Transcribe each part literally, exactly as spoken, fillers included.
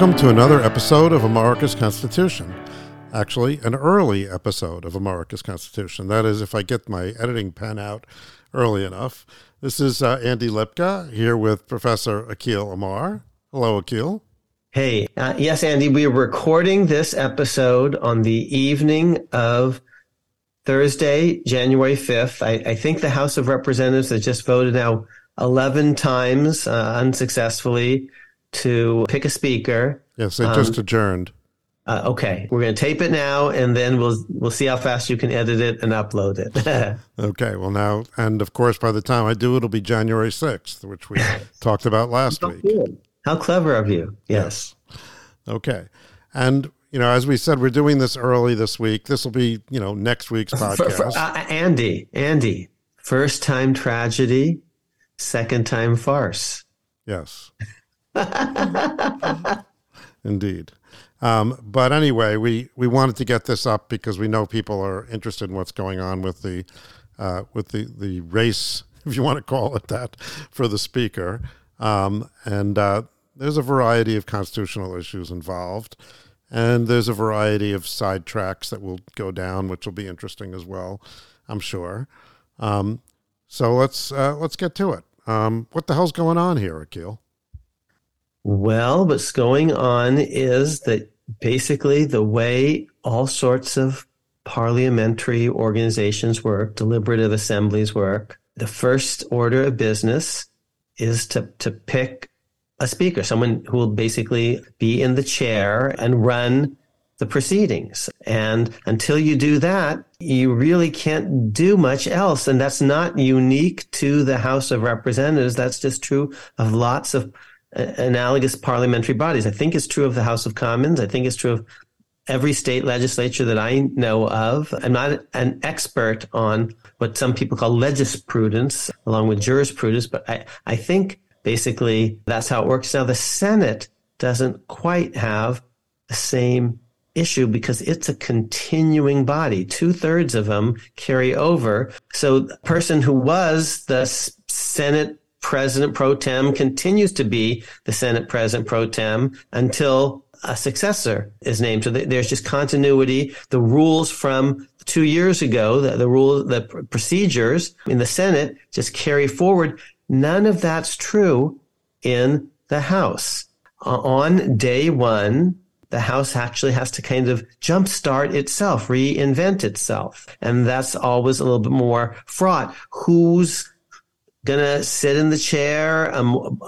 Welcome to another episode of America's Constitution. Actually, an early episode of America's Constitution. That is, if I get my editing pen out early enough. This is uh, Andy Lipka here with Professor Akhil Amar. Hello, Akhil. Hey. Uh, yes, Andy, we are recording this episode on the evening of Thursday, January fifth. I, I think the House of Representatives has just voted now eleven times uh, unsuccessfully to pick a speaker. Yes, they just um, adjourned. Uh, okay, we're going to tape it now, and then we'll we'll see how fast you can edit it and upload it. Okay, well now, and of course, by the time I do, it'll be January sixth, which we talked about last week. Good. How clever of you. Yes. yes. Okay. And, you know, as we said, we're doing this early this week. This will be, you know, next week's podcast. For, for, uh, Andy, Andy, first time tragedy, second time farce. Yes. Indeed. Um, but anyway, we, we wanted to get this up because we know people are interested in what's going on with the uh, with the, the race, if you want to call it that, for the speaker. Um, and uh, there's a variety of constitutional issues involved, and there's a variety of side tracks that will go down, which will be interesting as well, I'm sure. Um, so let's uh, let's get to it. Um, what the hell's going on here, Akhil? Well, what's going on is that basically the way all sorts of parliamentary organizations work, deliberative assemblies work, the first order of business is to, to pick a speaker, someone who will basically be in the chair and run the proceedings. And until you do that, you really can't do much else. And that's not unique to the House of Representatives. That's just true of lots of analogous parliamentary bodies. I think it's true of the House of Commons. I think it's true of every state legislature that I know of. I'm not an expert on what some people call legisprudence along with jurisprudence, but I, I think basically that's how it works. Now, the Senate doesn't quite have the same issue because it's a continuing body. Two-thirds of them carry over. So the person who was the Senate President pro tem continues to be the Senate President pro tem until a successor is named. So there's just continuity. The rules from two years ago, the, the rule, the procedures in the Senate just carry forward. None of that's true in the House. On day one, the House actually has to kind of jumpstart itself, reinvent itself. And that's always a little bit more fraught. Who's going to sit in the chair? Um,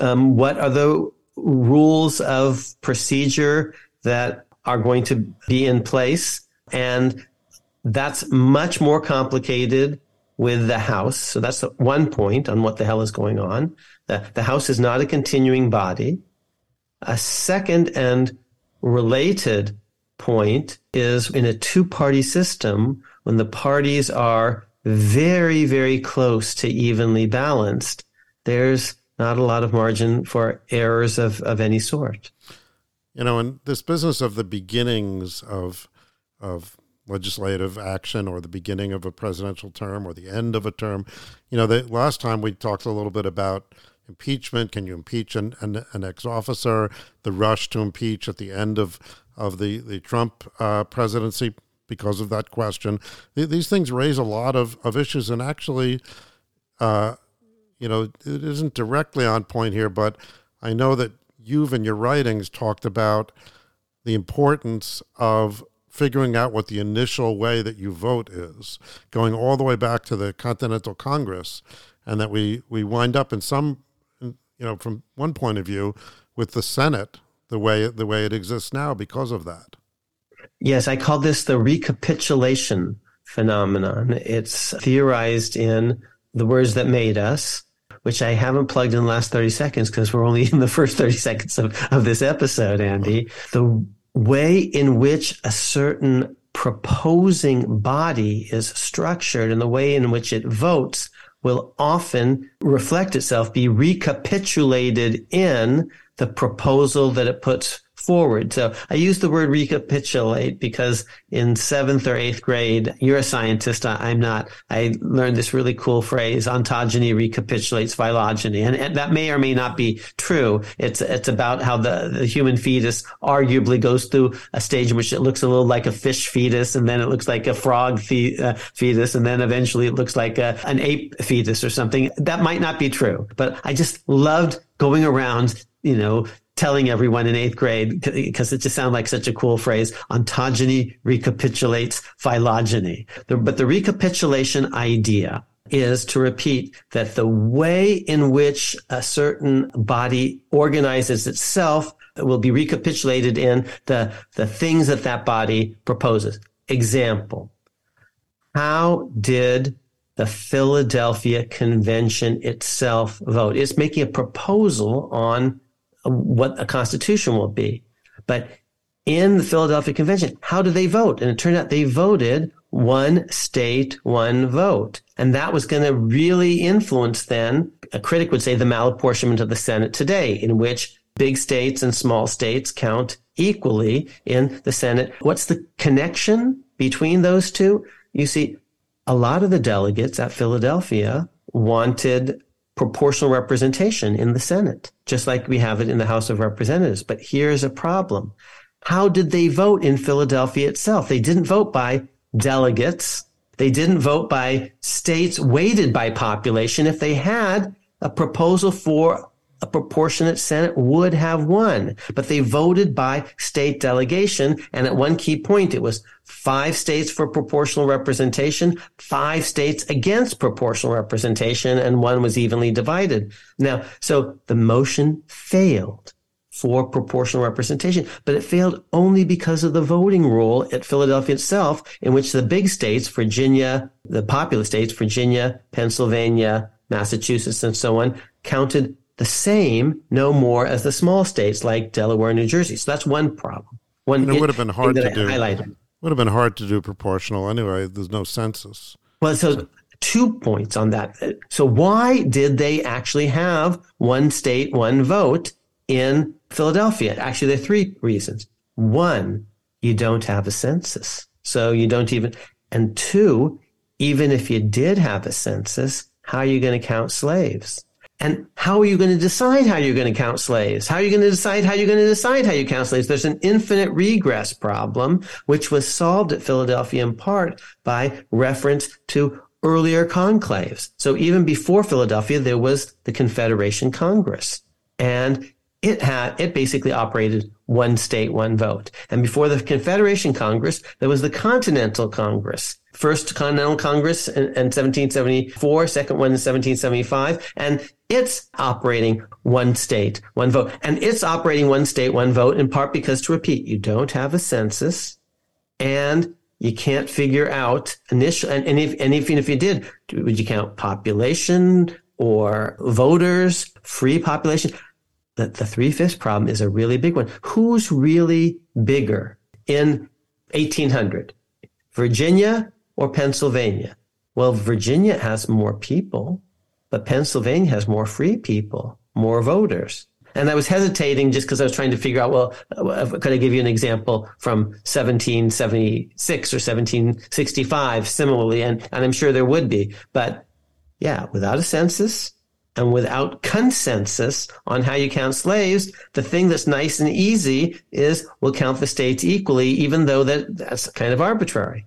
um, what are the rules of procedure that are going to be in place? And that's much more complicated with the House. So that's one point on what the hell is going on. The, the House is not a continuing body. A second and related point is in a two-party system, when the parties are very, very close to evenly balanced, there's not a lot of margin for errors of, of any sort. You know, and this business of the beginnings of of legislative action or the beginning of a presidential term or the end of a term, you know, the last time we talked a little bit about impeachment. Can you impeach an, an, an ex-officer? The rush to impeach at the end of, of the, the Trump uh, presidency because of that question. These things raise a lot of, of issues, and actually, uh, you know, it isn't directly on point here, but I know that you've in your writings talked about the importance of figuring out what the initial way that you vote is, going all the way back to the Continental Congress, and that we, we wind up in some, you know, from one point of view, with the Senate, the way the way it exists now because of that. Yes, I call this the recapitulation phenomenon. It's theorized in The Words That Made Us, which I haven't plugged in the last thirty seconds because we're only in the first thirty seconds of, of this episode, Andy. The way in which a certain proposing body is structured and the way in which it votes will often reflect itself, be recapitulated in the proposal that it puts forward. So I use the word recapitulate because in seventh or eighth grade, you're a scientist, I'm not. I learned this really cool phrase, ontogeny recapitulates phylogeny. And, and that may or may not be true. It's it's about how the, the human fetus arguably goes through a stage in which it looks a little like a fish fetus, and then it looks like a frog fe- uh, fetus, and then eventually it looks like a, an ape fetus or something. That might not be true, but I just loved going around, you know, telling everyone in eighth grade, because it just sounded like such a cool phrase, ontogeny recapitulates phylogeny. The, but the recapitulation idea is to repeat that the way in which a certain body organizes itself will be recapitulated in the, the things that that body proposes. Example, how did the Philadelphia Convention itself vote? It's making a proposal on what a constitution will be. But in the Philadelphia Convention, how do they vote? And it turned out they voted one state, one vote. And that was going to really influence then, a critic would say, the malapportionment of the Senate today, in which big states and small states count equally in the Senate. What's the connection between those two? You see, a lot of the delegates at Philadelphia wanted proportional representation in the Senate, just like we have it in the House of Representatives. But here's a problem. How did they vote in Philadelphia itself? They didn't vote by delegates. They didn't vote by states weighted by population. If they had, a proposal for a proportionate Senate would have won. But they voted by state delegation. And at one key point, it was five states for proportional representation, five states against proportional representation, and one was evenly divided. Now, so the motion failed for proportional representation, but it failed only because of the voting rule at Philadelphia itself, in which the big states, Virginia, the popular states, Virginia, Pennsylvania, Massachusetts, and so on, counted the same, no more, as the small states like Delaware and New Jersey. So that's one problem. One and it would have been hard to do. Highlighted. Would have been hard to do proportional anyway. There's no census. Well, so two points on that. So why did they actually have one state, one vote in Philadelphia? Actually, there are three reasons. One, you don't have a census. So you don't even, and two, even if you did have a census, how are you going to count slaves? And how are you going to decide how you're going to count slaves? How are you going to decide how you're going to decide how you count slaves? There's an infinite regress problem, which was solved at Philadelphia in part by reference to earlier conclaves. So even before Philadelphia, there was the Confederation Congress, and it had, it basically operated one state, one vote. And before the Confederation Congress, there was the Continental Congress. First Continental Congress in, in seventeen seventy-four, second one in seventeen seventy-five, and it's operating one state, one vote. And it's operating one state, one vote, in part because, to repeat, you don't have a census, and you can't figure out initial, and, and, if, and even if you did, would you count population or voters, free population? The, the three-fifths problem is a really big one. Who's really bigger in eighteen hundred? Virginia or Pennsylvania? Well, Virginia has more people, but Pennsylvania has more free people, more voters. And I was hesitating just because I was trying to figure out, well, could I give you an example from seventeen seventy-six or seventeen sixty-five similarly? And, and I'm sure there would be. But yeah, without a census and without consensus on how you count slaves, the thing that's nice and easy is we'll count the states equally, even though that, that's kind of arbitrary.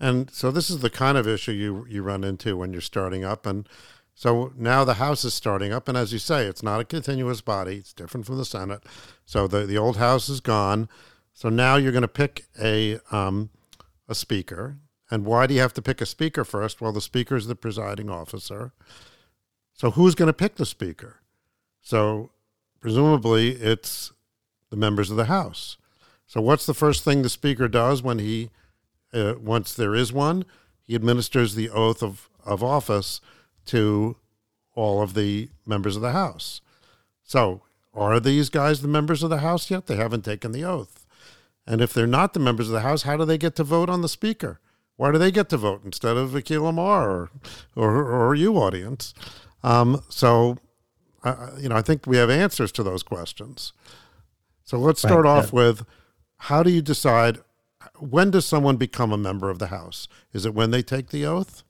And so this is the kind of issue you, you run into when you're starting up. And so now the House is starting up. And as you say, it's not a continuous body. It's different from the Senate. So the, the old House is gone. So now you're going to pick a um, a speaker. And why do you have to pick a speaker first? Well, the speaker is the presiding officer. So who's going to pick the speaker? So presumably it's the members of the House. So what's the first thing the speaker does when he... Uh, once there is one, he administers the oath of, of office to all of the members of the House. So are these guys the members of the House yet? They haven't taken the oath. And if they're not the members of the House, how do they get to vote on the speaker? Why do they get to vote instead of Akhil Amar or, or, or you, audience? Um, so, uh, you know, I think we have answers to those questions. So let's start right. off yeah. with, how do you decide, when does someone become a member of the House? Is it when they take the oath?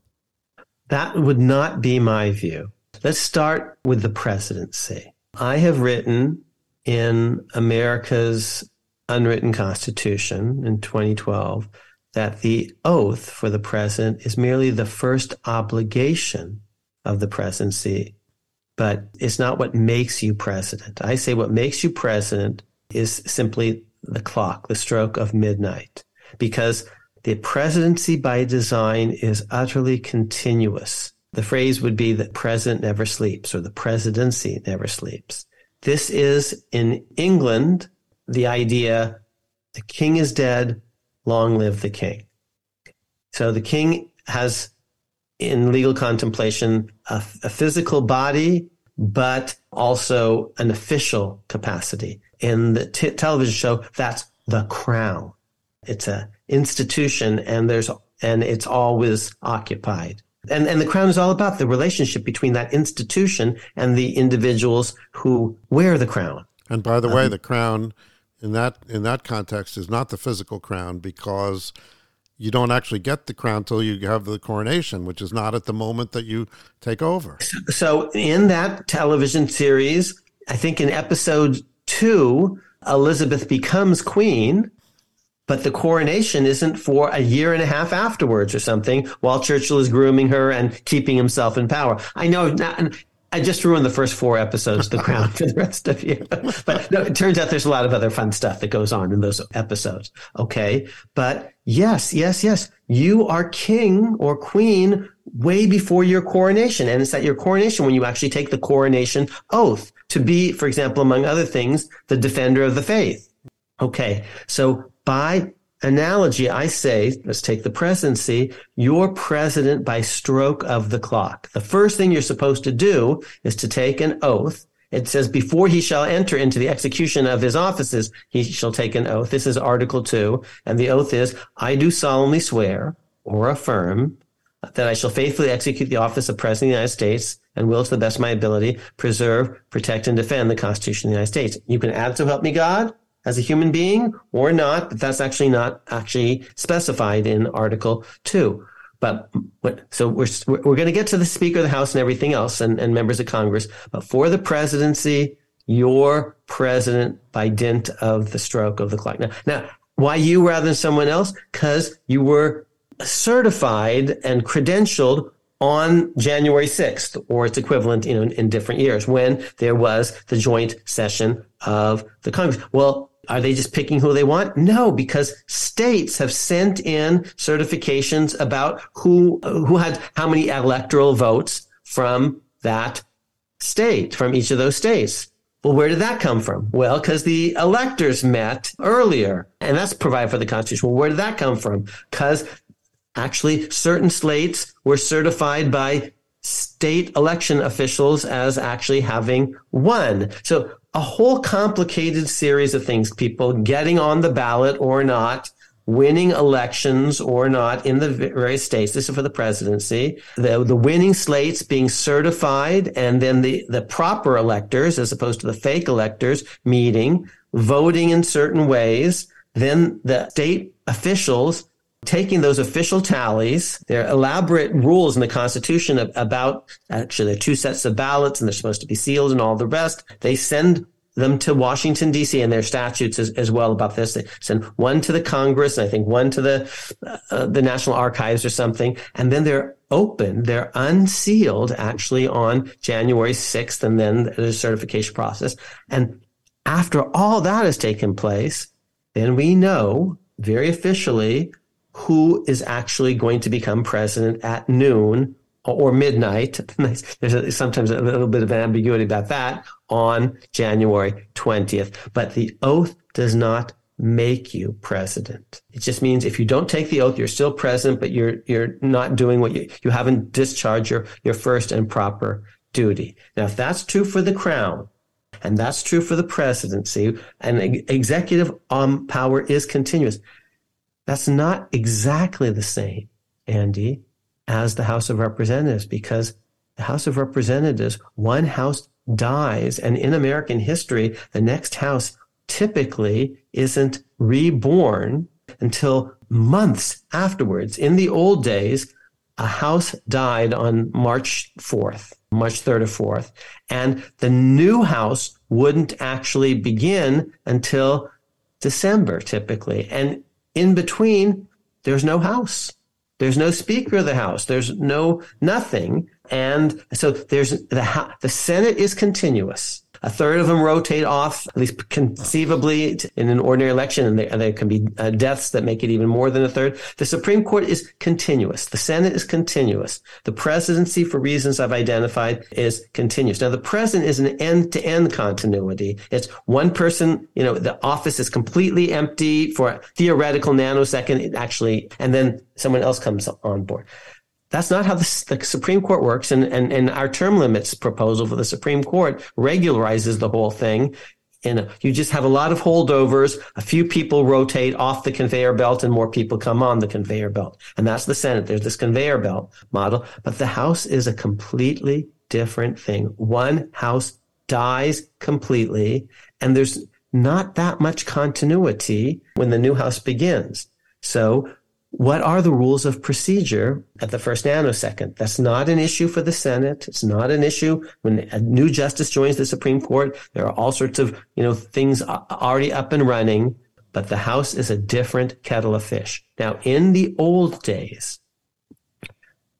That would not be my view. Let's start with the presidency. I have written in America's Unwritten Constitution in twenty twelve that the oath for the president is merely the first obligation of the presidency, but it's not what makes you president. I say what makes you president is simply the clock, the stroke of midnight, because the presidency by design is utterly continuous. The phrase would be the president never sleeps, or the presidency never sleeps. This is, in England, the idea the king is dead, long live the king. So the king has, in legal contemplation, a, a physical body, but also an official capacity. In the t- television show, that's The Crown. It's an institution, and there's and it's always occupied. And and The Crown is all about the relationship between that institution and the individuals who wear the crown. And by the um, way, the crown in that in that context is not the physical crown, because you don't actually get the crown till you have the coronation, which is not at the moment that you take over. So in that television series, I think in episode two, Elizabeth becomes queen, but the coronation isn't for a year and a half afterwards or something, while Churchill is grooming her and keeping himself in power. I know not, I just ruined the first four episodes of The Crown for the rest of you. But no, it turns out there's a lot of other fun stuff that goes on in those episodes. Okay. But yes, yes, yes. You are king or queen way before your coronation. And it's at your coronation when you actually take the coronation oath to be, for example, among other things, the defender of the faith. Okay. So by analogy, I say, let's take the presidency, you're president by stroke of the clock. The first thing you're supposed to do is to take an oath. It says, before he shall enter into the execution of his offices, he shall take an oath. This is Article two, and the oath is, I do solemnly swear or affirm that I shall faithfully execute the office of President of the United States and will, to the best of my ability, preserve, protect, and defend the Constitution of the United States. You can add "So help me God" as a human being or not, but that's actually not actually specified in Article two. But so we're we're going to get to the Speaker of the House and everything else and, and members of Congress. But for the presidency, you're president by dint of the stroke of the clock. Now, now why you rather than someone else? Because you were certified and credentialed on January sixth, or its equivalent, you know, in, in different years, when there was the joint session of the Congress. Well, are they just picking who they want? No, because states have sent in certifications about who who had how many electoral votes from that state, from each of those states. Well, where did that come from? Well, because the electors met earlier, and that's provided for the Constitution. Well, where did that come from? Because actually certain slates were certified by state election officials as actually having won. So a whole complicated series of things, people getting on the ballot or not, winning elections or not in the various states. This is for the presidency. The, the winning slates being certified, and then the, the proper electors, as opposed to the fake electors, meeting, voting in certain ways. Then the state officials taking those official tallies. There are elaborate rules in the Constitution about, actually, there are two sets of ballots, and they're supposed to be sealed and all the rest. They send them to Washington, D C, and their statutes as, as well about this. They send one to the Congress, and I think one to the uh, the National Archives or something. And then they're open. They're unsealed, actually, on January sixth, and then the certification process. And after all that has taken place, then we know very officially who is actually going to become president at noon or midnight. There's a, sometimes a little bit of ambiguity about that, on January twentieth. But the oath does not make you president. It just means if you don't take the oath, you're still president, but you're you're not doing what you, you haven't discharged your, your first and proper duty. Now, if that's true for the crown, and that's true for the presidency, and executive um, power is continuous, that's not exactly the same, Andy, as the House of Representatives, because the House of Representatives, one house dies, and in American history, the next house typically isn't reborn until months afterwards. In the old days, a house died on March fourth, March third or fourth, and the new house wouldn't actually begin until December, typically. And in between, there's no house. There's no Speaker of the House. There's no nothing. And so there's the the Senate is continuous. A third of them rotate off, at least conceivably, in an ordinary election, and there, and there can be uh, deaths that make it even more than a third. The Supreme Court is continuous. The Senate is continuous. The presidency, for reasons I've identified, is continuous. Now, the president is an end-to-end continuity. It's one person, you know, the office is completely empty for a theoretical nanosecond, it actually, and then someone else comes on board. That's not how the, the Supreme Court works, and, and, and our term limits proposal for the Supreme Court regularizes the whole thing. And you just have a lot of holdovers, a few people rotate off the conveyor belt, and more people come on the conveyor belt. And that's the Senate. There's this conveyor belt model. But the House is a completely different thing. One House dies completely, and there's not that much continuity when the new House begins. So what are the rules of procedure at the first nanosecond? That's not an issue for the Senate. It's not an issue when a new justice joins the Supreme Court. There are all sorts of, you know, things already up and running, but the House is a different kettle of fish. Now, in the old days,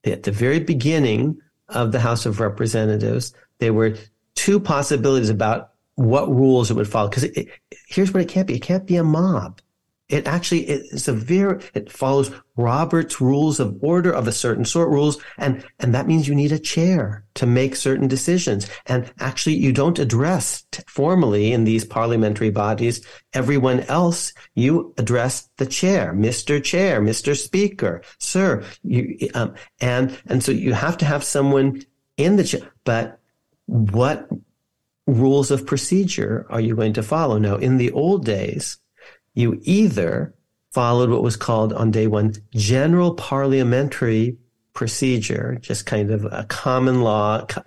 at the very beginning of the House of Representatives, there were two possibilities about what rules it would follow. Because here's what it can't be. It can't be a mob. It actually is a very, it follows Robert's rules of order of a certain sort rules. And, and that means you need a chair to make certain decisions. And actually you don't address t- formally in these parliamentary bodies, everyone else. You address the chair, Mister Chair, Mister Speaker, sir. You, um, and, and so you have to have someone in the chair, but what rules of procedure are you going to follow? Now, in the old days, you either followed what was called on day one general parliamentary procedure, just kind of a common law, cu-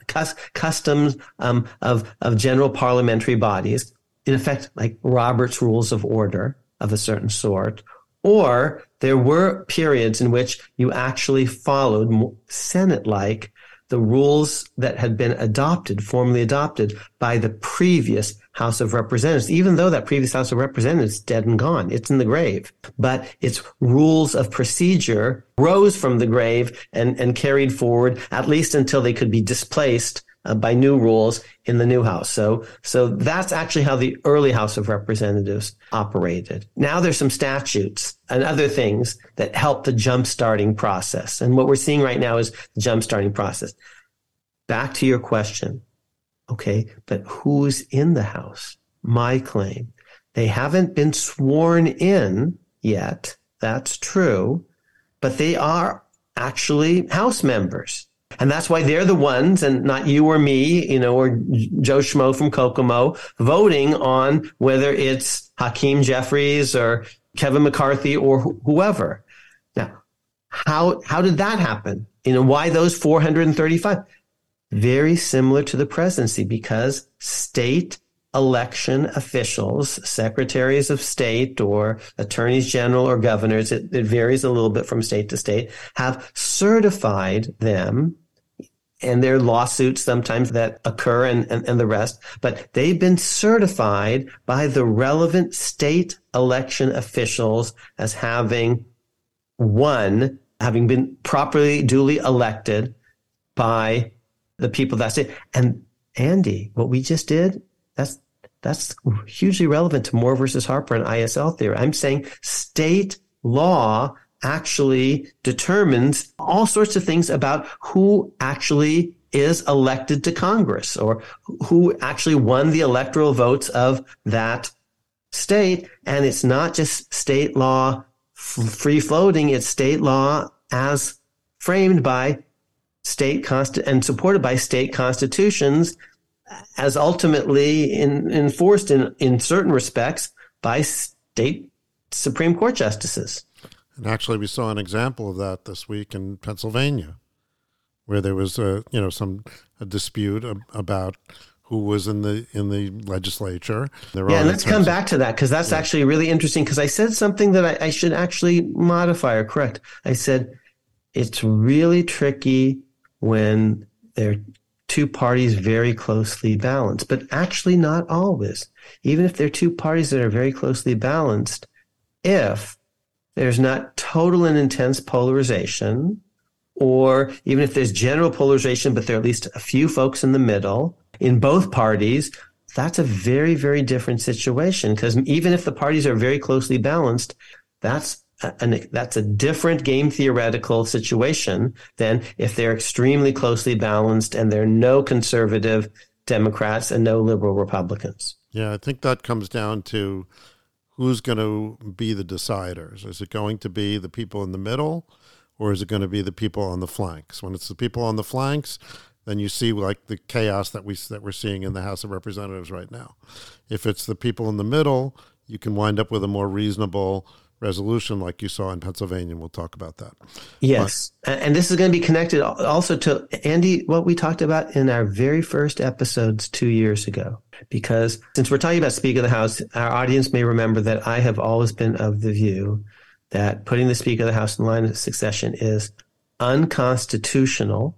customs um, of, of general parliamentary bodies, in effect, like Robert's rules of order of a certain sort, or there were periods in which you actually followed Senate-like the rules that had been adopted, formally adopted by the previous House of Representatives, even though that previous House of Representatives is dead and gone. It's in the grave. But its rules of procedure rose from the grave and, and carried forward, at least until they could be displaced uh, by new rules in the new House. So, so that's actually how the early House of Representatives operated. Now there's some statutes and other things that help the jump-starting process. And what we're seeing right now is the jump-starting process. Back to your question. Okay, but who's in the House? My claim. They haven't been sworn in yet. That's true. But they are actually House members. And that's why they're the ones, and not you or me, you know, or Joe Schmo from Kokomo, voting on whether it's Hakeem Jeffries or Kevin McCarthy or wh- whoever. Now, how how did that happen? You know, why those four hundred thirty-five? Very similar to the presidency, because state election officials, secretaries of state or attorneys general or governors, it, it varies a little bit from state to state, have certified them, and there are lawsuits sometimes that occur and, and, and the rest, but they've been certified by the relevant state election officials as having won, having been properly, duly elected by the people that say, and Andy, what we just did, that's that's hugely relevant to Moore versus Harper and I S L theory. I'm saying state law actually determines all sorts of things about who actually is elected to Congress or who actually won the electoral votes of that state. And it's not just state law free-floating, it's state law as framed by state consti- and supported by state constitutions, as ultimately in, enforced in, in certain respects by state Supreme Court justices. And actually, we saw an example of that this week in Pennsylvania, where there was a you know some a dispute about who was in the in the legislature. There yeah, and let's come back to that, because that's yeah. actually really interesting, because I said something that I, I should actually modify or correct. I said it's really tricky when there are two parties very closely balanced, but actually not always. Even if there are two parties that are very closely balanced, if there's not total and intense polarization, or even if there's general polarization, but there are at least a few folks in the middle in both parties, that's a very, very different situation. Because even if the parties are very closely balanced, that's a, an, that's a different game theoretical situation than if they're extremely closely balanced and there are no conservative Democrats and no liberal Republicans. Yeah, I think that comes down to who's going to be the deciders. Is it going to be the people in the middle, or is it going to be the people on the flanks? When it's the people on the flanks, then you see like the chaos that we that we're seeing in the House of Representatives right now. If it's the people in the middle, you can wind up with a more reasonable resolution, like you saw in Pennsylvania. We'll talk about that. Yes, but, and this is going to be connected also to, Andy, what we talked about in our very first episodes two years ago. Because since we're talking about Speaker of the House, our audience may remember that I have always been of the view that putting the Speaker of the House in line of succession is unconstitutional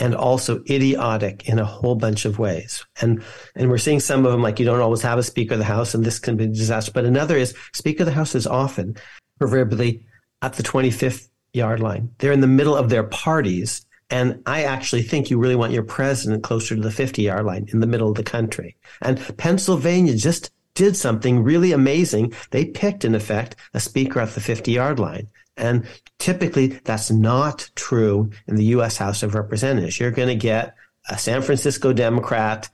and also idiotic in a whole bunch of ways. And and we're seeing some of them, like you don't always have a Speaker of the House, and this can be a disaster. But another is Speaker of the House is often, proverbially, at the twenty-fifth yard line. They're in the middle of their parties. And I actually think you really want your president closer to the fifty-yard line in the middle of the country. And Pennsylvania just did something really amazing. They picked, in effect, a speaker at the fifty-yard line. And typically, that's not true in the U S House of Representatives. You're going to get a San Francisco Democrat,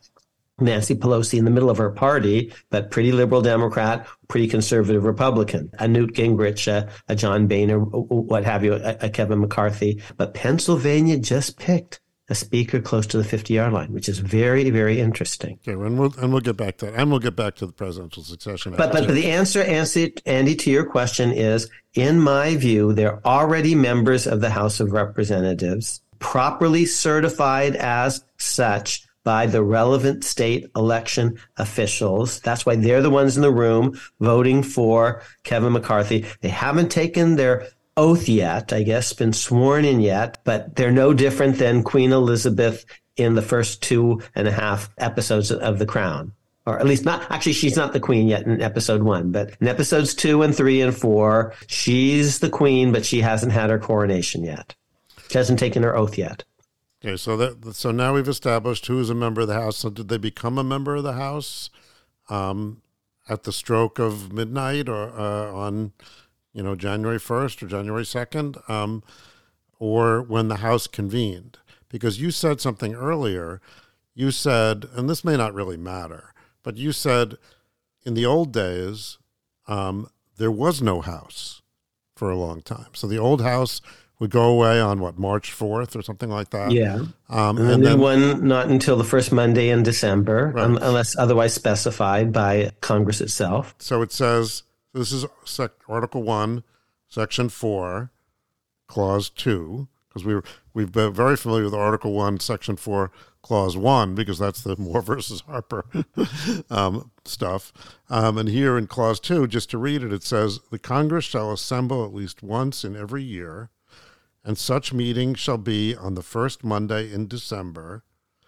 Nancy Pelosi, in the middle of her party, but pretty liberal Democrat, pretty conservative Republican, a Newt Gingrich, a, a John Boehner, what have you, a, a Kevin McCarthy. But Pennsylvania just picked a speaker close to the fifty-yard line, which is very, very interesting. Okay, and we'll and we'll get back to that, and we'll get back to the presidential succession. But but, but the answer, Andy, Andy, to your question is, in my view, they're already members of the House of Representatives, properly certified as such by the relevant state election officials. That's why they're the ones in the room voting for Kevin McCarthy. They haven't taken their oath yet, I guess, been sworn in yet, but they're no different than Queen Elizabeth in the first two and a half episodes of The Crown. Or at least not, actually, she's not the queen yet in episode one, but in episodes two and three and four, she's the queen, but she hasn't had her coronation yet. She hasn't taken her oath yet. Okay, so that, so now we've established who's a member of the House. So did they become a member of the House um, at the stroke of midnight or uh, on... you know, January first or January second, um, or when the House convened? Because you said something earlier. You said, and this may not really matter, but you said in the old days, um, there was no House for a long time. So the old House would go away on, what, March fourth or something like that? Yeah. Um, and, and then one not until the first Monday in December, right, um, unless otherwise specified by Congress itself. So it says... this is sec- Article One, Section Four, Clause Two, because we were, we've been very familiar with Article One, Section Four, Clause One, because that's the Moore versus Harper um, stuff. Um, and here in Clause Two, just to read it, it says the Congress shall assemble at least once in every year, and such meeting shall be on the first Monday in December.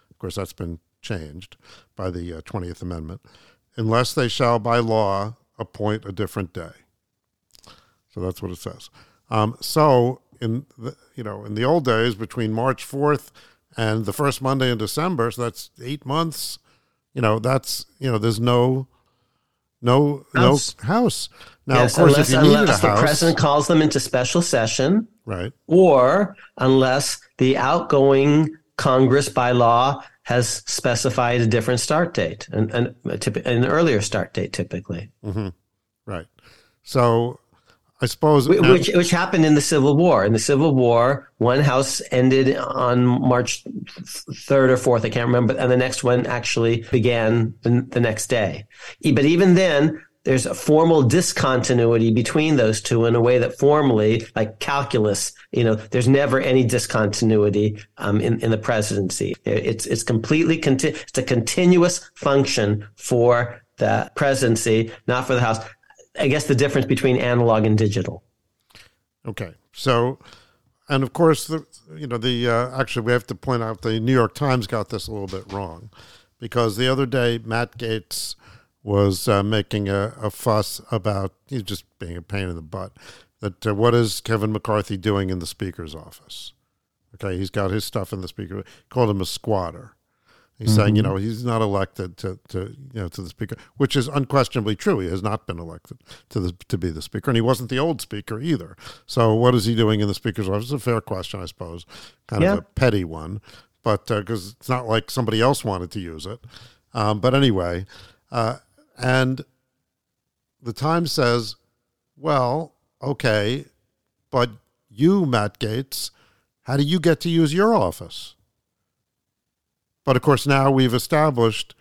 Of course, that's been changed by the uh, twentieth Amendment, unless they shall by law appoint a different day. So that's what it says. Um, so in the, you know, in the old days, between March fourth and the first Monday in December, so that's eight months. You know, that's you know, there's no no house. no house now. Yes, of course, unless, if you needed unless a house, the president calls them into special session, right? Or unless the outgoing Congress by law has specified a different start date, an, an, an earlier start date typically. Mm-hmm. Right. So I suppose... Which, now- which happened in the Civil War. In the Civil War, one house ended on March third or fourth, I can't remember, and the next one actually began the, the next day. But even then, there's a formal discontinuity between those two in a way that formally, like calculus, you know, there's never any discontinuity um, in, in the presidency. It's it's completely conti- it's a continuous function for the presidency, not for the House. I guess the difference between analog and digital. Okay, so, and of course, the, you know, the uh, actually we have to point out the New York Times got this a little bit wrong, because the other day Matt Gaetz was uh, making a, a fuss about, he's just being a pain in the butt, that uh, what is Kevin McCarthy doing in the Speaker's office? Okay, he's got his stuff in the Speaker. Called him a squatter. He's mm-hmm. saying, you know, he's not elected to, to, you know, to the Speaker, which is unquestionably true. He has not been elected to the, to be the Speaker, and he wasn't the old Speaker either. So what is he doing in the Speaker's office? It's a fair question, I suppose, kind yeah. of a petty one, but because uh, it's not like somebody else wanted to use it. Um, but anyway, uh, and the Times says, well, okay, but you, Matt Gaetz, how do you get to use your office? But, of course, now we've established,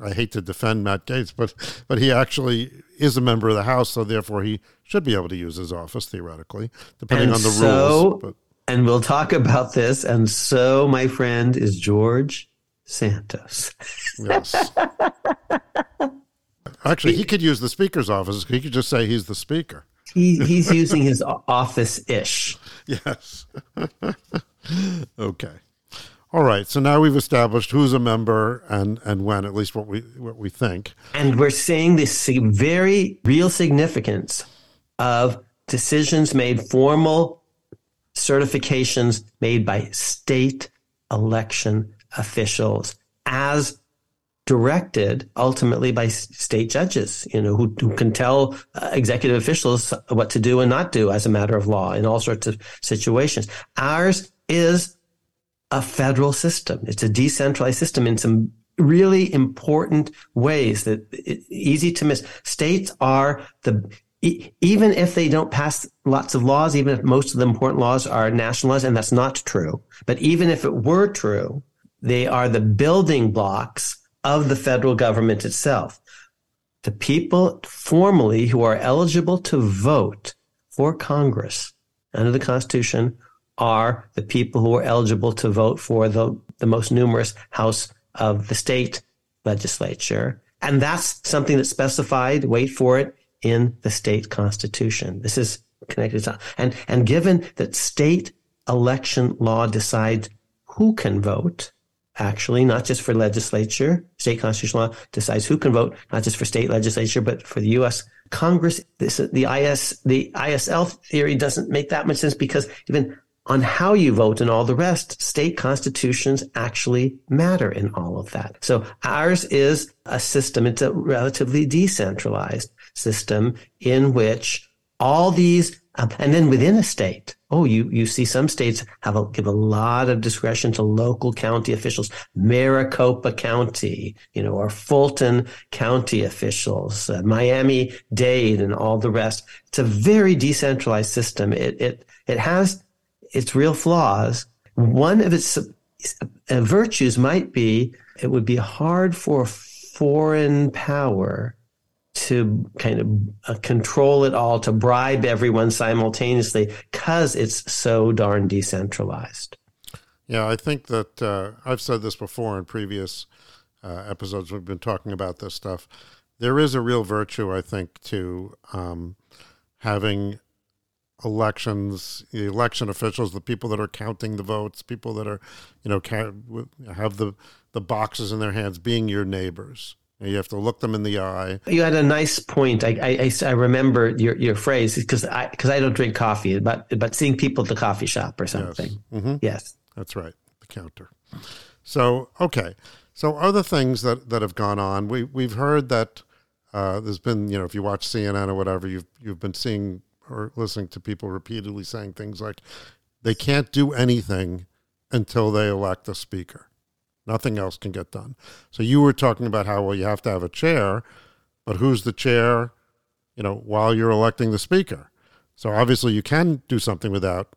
I hate to defend Matt Gaetz, but but he actually is a member of the House, so therefore he should be able to use his office, theoretically, depending and on the so, rules. But. And we'll talk about this. And so, my friend, is George Santos. Yes. Actually, he could use the Speaker's office. He could just say he's the Speaker. He, he's using his office-ish. Yes. Okay. All right, so now we've established who's a member and, and when, at least what we what we think. And we're seeing this very real significance of decisions made, formal certifications made by state election officials as directed ultimately by state judges, you know, who, who can tell uh, executive officials what to do and not do as a matter of law in all sorts of situations. Ours is a federal system. It's a decentralized system in some really important ways that it's easy to miss. States are the, even if they don't pass lots of laws, even if most of the important laws are national laws, and that's not true, but even if it were true, they are the building blocks of the federal government itself. The people formally who are eligible to vote for Congress under the Constitution are the people who are eligible to vote for the, the most numerous house of the state legislature. And that's something that's specified, wait for it, in the state constitution. This is connected to, and, and given that state election law decides who can vote, actually, not just for legislature, state constitutional law decides who can vote, not just for state legislature, but for the U S Congress. This, the I S, the I S L theory doesn't make that much sense, because even on how you vote and all the rest, state constitutions actually matter in all of that. So ours is a system, it's a relatively decentralized system in which all these, um, and then within a state, oh, you, you see some states have a, give a lot of discretion to local county officials, Maricopa County, you know, or Fulton County officials, uh, Miami-Dade and all the rest. It's a very decentralized system. It, it, it has its real flaws. One of its virtues might be it would be hard for a foreign power to kind of uh, control it all, to bribe everyone simultaneously, because it's so darn decentralized. Yeah, I think that uh, I've said this before in previous uh, episodes. We've been talking about this stuff. There is a real virtue, I think, to um, having elections, the election officials, the people that are counting the votes, people that are, you know, can, have the, the boxes in their hands, being your neighbors. You have to look them in the eye. You had a nice point. I I, I remember your, your phrase, because I, because I don't drink coffee, but, but seeing people at the coffee shop or something. Yes. Mm-hmm. Yes. That's right. The counter. So, okay. So other things that, that have gone on, we, we've heard that uh, there's been, you know, if you watch C N N or whatever, you've you've been seeing or listening to people repeatedly saying things like, they can't do anything until they elect a speaker. Nothing else can get done. So you were talking about how, well, you have to have a chair, but who's the chair, you know, while you're electing the speaker? So obviously you can do something without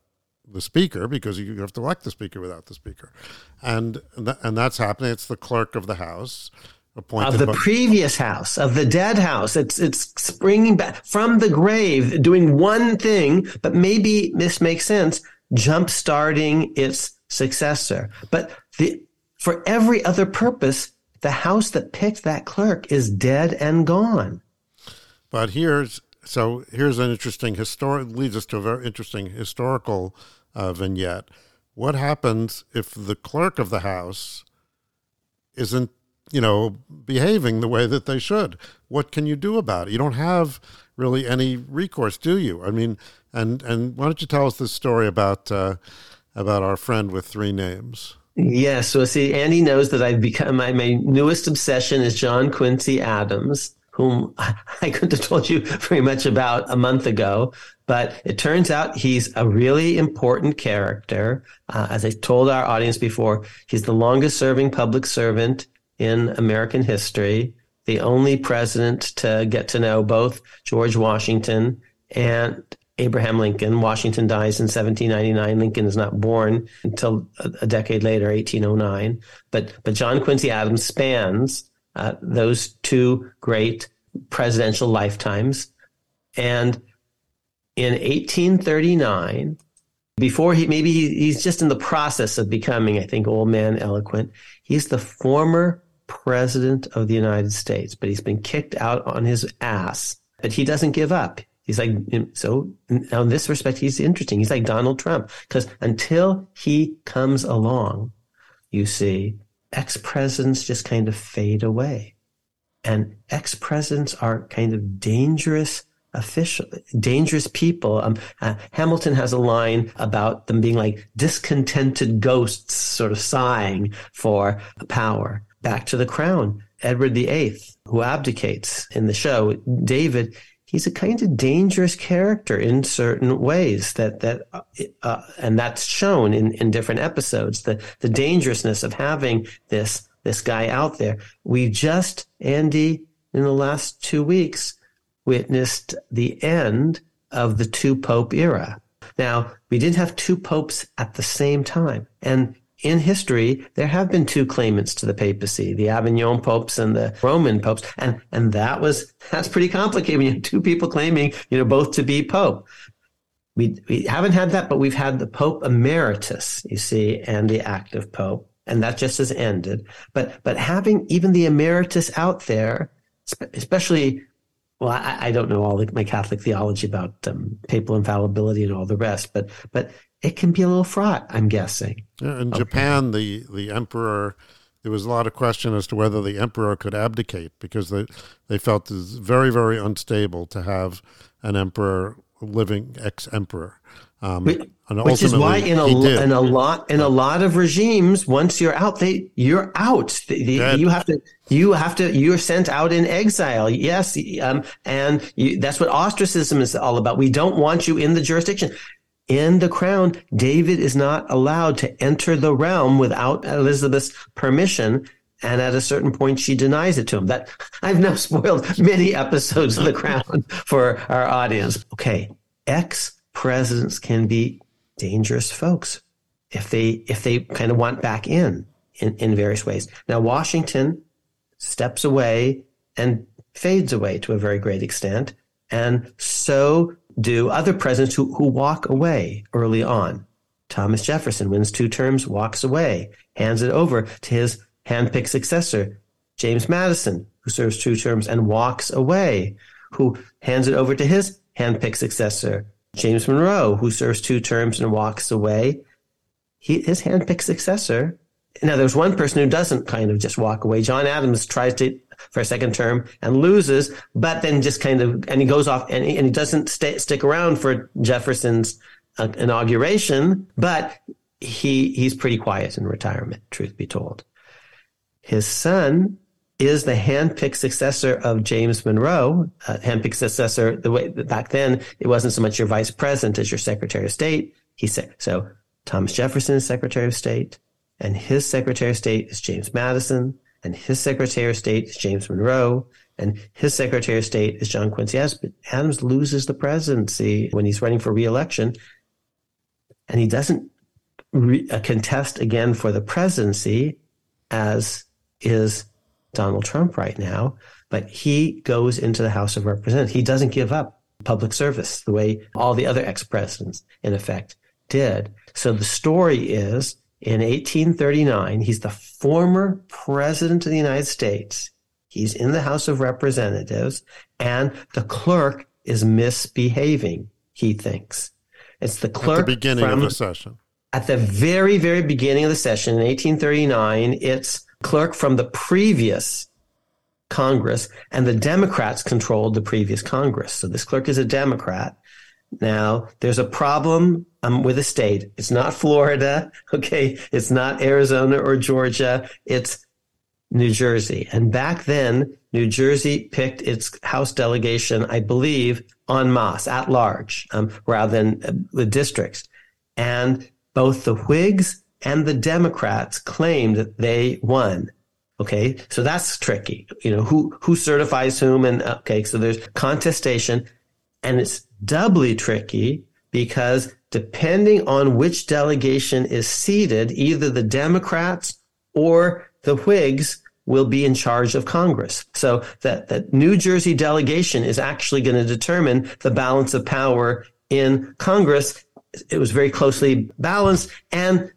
the speaker, because you have to elect the speaker without the speaker. And, and that's happening. It's the clerk of the House. appointed of the by- previous house, of the dead house. It's it's springing back from the grave, doing one thing, but maybe this makes sense, jump-starting its successor. But the for every other purpose, the house that picked that clerk is dead and gone. But here's so here's an interesting historic leads us to a very interesting historical uh, vignette. What happens if the clerk of the house isn't, you know, behaving the way that they should? What can you do about it? You don't have really any recourse, do you? I mean, and and why don't you tell us this story about uh, about our friend with three names? Yes. So see, Andy knows that I've become my, my newest obsession is John Quincy Adams, whom I couldn't have told you very much about a month ago. But it turns out he's a really important character. Uh, as I told our audience before, he's the longest serving public servant in American history, the only president to get to know both George Washington and Abraham Lincoln. Washington dies in seventeen ninety-nine. Lincoln is not born until a decade later, eighteen oh nine. But but John Quincy Adams spans uh, those two great presidential lifetimes. And in eighteen thirty-nine, before he maybe he, he's just in the process of becoming, I think, old man eloquent, he's the former president of the United States, but he's been kicked out on his ass. But he doesn't give up. He's like, so now in this respect, he's interesting. He's like Donald Trump, because until he comes along, you see, ex-presidents just kind of fade away. And ex-presidents are kind of dangerous official, dangerous people. Um, uh, Hamilton has a line about them being like discontented ghosts sort of sighing for power. Back to the crown, Edward the Eighth, who abdicates in the show, David, he's a kind of dangerous character in certain ways that, that, uh, and that's shown in, in different episodes, the, the dangerousness of having this, this guy out there. We just, Andy, in the last two weeks, witnessed the end of the two pope era. Now, we did have two popes at the same time. And in history, there have been two claimants to the papacy, the Avignon popes and the Roman popes. And, and that was, that's pretty complicated when you have two people claiming, you know, both to be pope. We, we haven't had that, but we've had the Pope Emeritus, you see, and the active pope. And that just has ended. But, but having even the emeritus out there, especially, well, I, I don't know all the, my Catholic theology about um, papal infallibility and all the rest, but, but, it can be a little fraught, I'm guessing. Yeah, in okay. Japan, the, the emperor, there was a lot of question as to whether the emperor could abdicate because they, they felt it was very, very unstable to have an emperor living ex-emperor. Um, which, and which is why in a, in a lot in a lot of regimes, once you're out, they you're out. They, they, you have to you have to you're sent out in exile. Yes, um, and you, that's what ostracism is all about. We don't want you in the jurisdiction. In the crown, David is not allowed to enter the realm without Elizabeth's permission, and at a certain point, she denies it to him. That I've now spoiled many episodes of the Crown for our audience. Okay, ex-presidents can be dangerous folks if they if they kind of want back in in, in various ways. Now, Washington steps away and fades away to a very great extent, and so do other presidents who, who walk away early on. Thomas Jefferson wins two terms, walks away, hands it over to his handpicked successor, James Madison, who serves two terms and walks away, who hands it over to his handpicked successor, James Monroe, who serves two terms and walks away. He, his handpicked successor. Now, there's one person who doesn't kind of just walk away. John Adams tries to for a second term and loses, but then just kind of, and he goes off and he, and he doesn't stay, stick around for Jefferson's uh, inauguration, but he he's pretty quiet in retirement, truth be told. His son is the handpicked successor of James Monroe, uh, handpicked successor. The way back then, it wasn't so much your vice president as your secretary of state. He said, so Thomas Jefferson is secretary of state, and his secretary of state is James Madison, and his Secretary of State is James Monroe, and his Secretary of State is John Quincy Adams. Adams loses the presidency when he's running for re-election, and he doesn't re- contest again for the presidency, as is Donald Trump right now, but he goes into the House of Representatives. He doesn't give up public service the way all the other ex-presidents, in effect, did. So the story is, in eighteen thirty-nine, he's the former president of the United States. He's in the House of Representatives, and the clerk is misbehaving, he thinks. It's the clerk at the beginning from, of the session. At the very, very beginning of the session in eighteen thirty-nine, it's clerk from the previous Congress, and the Democrats controlled the previous Congress. So this clerk is a Democrat. Now, there's a problem um, with the state. It's not Florida, okay? It's not Arizona or Georgia. It's New Jersey. And back then, New Jersey picked its House delegation, I believe, en masse, at large, um, rather than uh, the districts. And both the Whigs and the Democrats claimed that they won. Okay, so that's tricky. You know, who who certifies whom? And okay, so there's contestation. And it's doubly tricky because depending on which delegation is seated, either the Democrats or the Whigs will be in charge of Congress. So that, that New Jersey delegation is actually going to determine the balance of power in Congress. It was very closely balanced. And,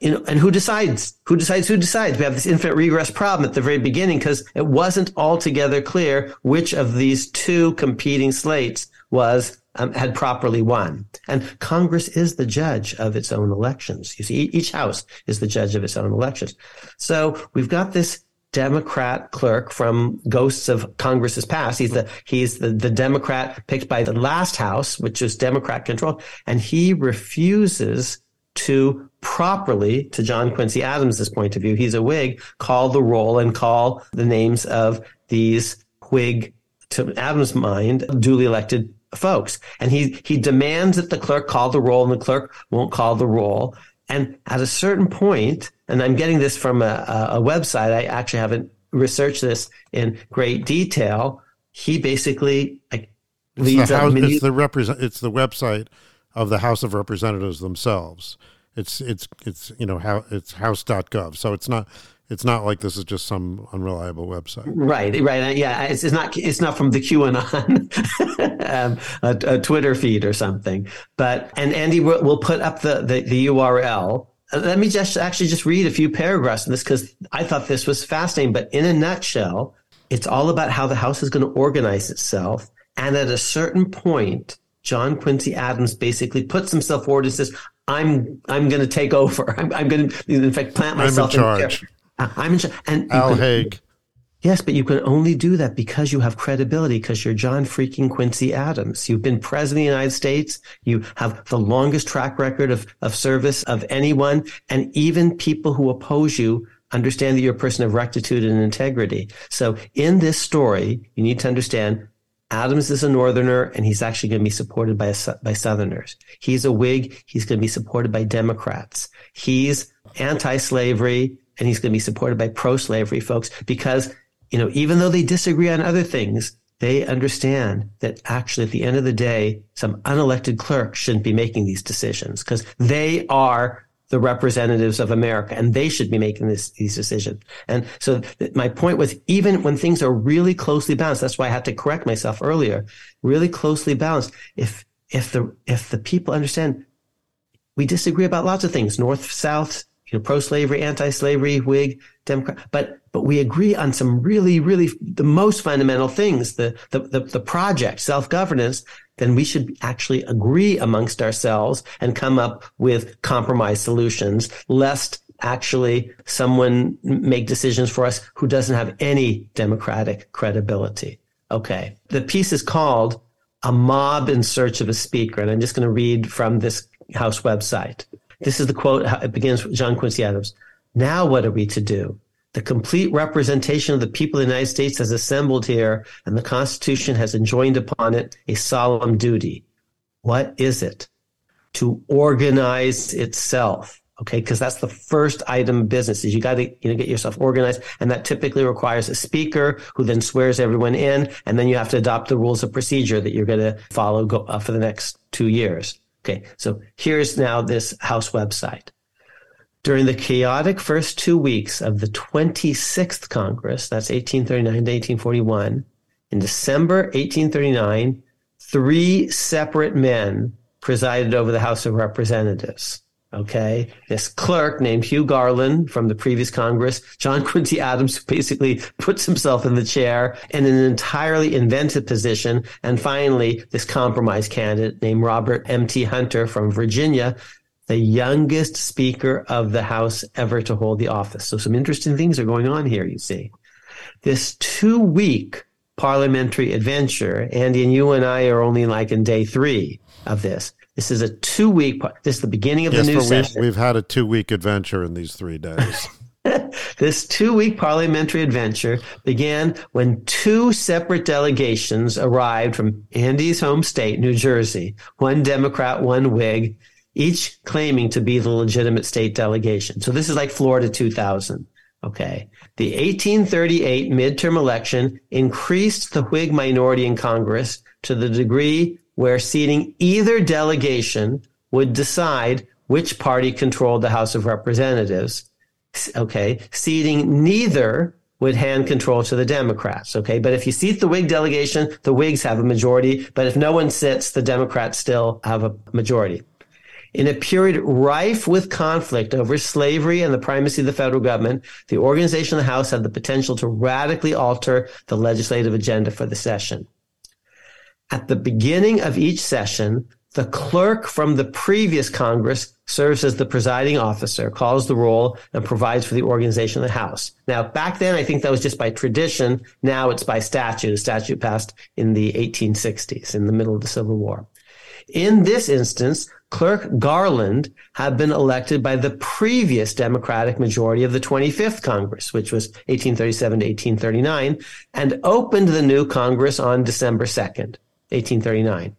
you know, and who decides? Who decides? Who decides? We have this infinite regress problem at the very beginning because it wasn't altogether clear which of these two competing slates was um, had properly won. And Congress is the judge of its own elections. You see, each house is the judge of its own elections. So we've got this Democrat clerk from ghosts of Congress's past. He's the he's the, the Democrat picked by the last house, which was Democrat controlled, and he refuses to properly, to John Quincy Adams' point of view, he's a Whig, call the roll and call the names of these Whig, to Adams' mind, duly elected folks. And he, he demands that the clerk call the roll, and the clerk won't call the roll. And at a certain point, and I'm getting this from a, a website, I actually haven't researched this in great detail, he basically like, leads up. It's, mini- it's, the represent- it's the website of the House of Representatives themselves. It's, it's, it's, you know, how it's house dot gov. So it's not, it's not like this is just some unreliable website. Right. Right. Yeah. It's, it's not, it's not from the QAnon um, a, a Twitter feed or something, but, and Andy will we'll put up the, the, the U R L. Let me just actually just read a few paragraphs in this, because I thought this was fascinating, but in a nutshell, it's all about how the House is going to organize itself. And at a certain point, John Quincy Adams basically puts himself forward and says, I'm I'm going to take over. I'm, I'm going to, in fact, plant myself. I'm in charge. In I'm in charge. And Al Haig. Yes, but you can only do that because you have credibility, because you're John freaking Quincy Adams. You've been president of the United States. You have the longest track record of, of service of anyone. And even people who oppose you understand that you're a person of rectitude and integrity. So in this story, you need to understand Adams is a Northerner, and he's actually going to be supported by a, by Southerners. He's a Whig. He's going to be supported by Democrats. He's anti-slavery, and he's going to be supported by pro-slavery folks because, you know, even though they disagree on other things, they understand that actually at the end of the day, some unelected clerk shouldn't be making these decisions because they are the representatives of America, and they should be making this, these decisions. And so th- my point was, even when things are really closely balanced, that's why I had to correct myself earlier, really closely balanced, if if the if the people understand, we disagree about lots of things, North, South, you know, pro-slavery, anti-slavery, Whig, Democrat, but but we agree on some really, really the most fundamental things, the the the, the project, self-governance, then we should actually agree amongst ourselves and come up with compromise solutions, lest actually someone make decisions for us who doesn't have any democratic credibility. Okay. The piece is called A Mob in Search of a Speaker, and I'm just going to read from this House website. This is the quote. It begins with John Quincy Adams. Now what are we to do? The complete representation of the people of the United States has assembled here, and the Constitution has enjoined upon it a solemn duty. What is it? To organize itself. Okay, because that's the first item of business is you got to you know, get yourself organized, and that typically requires a speaker who then swears everyone in, and then you have to adopt the rules of procedure that you're going to follow go, uh, for the next two years. Okay, so here's now this House website. During the chaotic first two weeks of the twenty-sixth Congress, that's eighteen thirty-nine to eighteen forty-one, in December eighteen thirty-nine, three separate men presided over the House of Representatives. Okay, this clerk named Hugh Garland from the previous Congress, John Quincy Adams, who basically puts himself in the chair in an entirely invented position, and finally this compromise candidate named Robert M T Hunter from Virginia, the youngest Speaker of the House ever to hold the office. So some interesting things are going on here, you see. This two-week parliamentary adventure, Andy, and you and I are only like in day three of this. This is a two-week – this is the beginning of yes, the new session. We've, we've had a two-week adventure in these three days. This two-week parliamentary adventure began when two separate delegations arrived from Andy's home state, New Jersey, one Democrat, one Whig, each claiming to be the legitimate state delegation. So this is like Florida two thousand. Okay. The eighteen thirty-eight midterm election increased the Whig minority in Congress to the degree – where seating either delegation would decide which party controlled the House of Representatives. Okay, seating neither would hand control to the Democrats. Okay, but if you seat the Whig delegation, the Whigs have a majority. But if no one sits, the Democrats still have a majority. In a period rife with conflict over slavery and the primacy of the federal government, the organization of the House had the potential to radically alter the legislative agenda for the session. At the beginning of each session, the clerk from the previous Congress serves as the presiding officer, calls the roll, and provides for the organization of the House. Now, back then, I think that was just by tradition. Now it's by statute. A statute passed in the eighteen sixties, in the middle of the Civil War. In this instance, Clerk Garland had been elected by the previous Democratic majority of the twenty-fifth Congress, which was eighteen thirty-seven to eighteen thirty-nine, and opened the new Congress on December second. eighteen thirty-nine.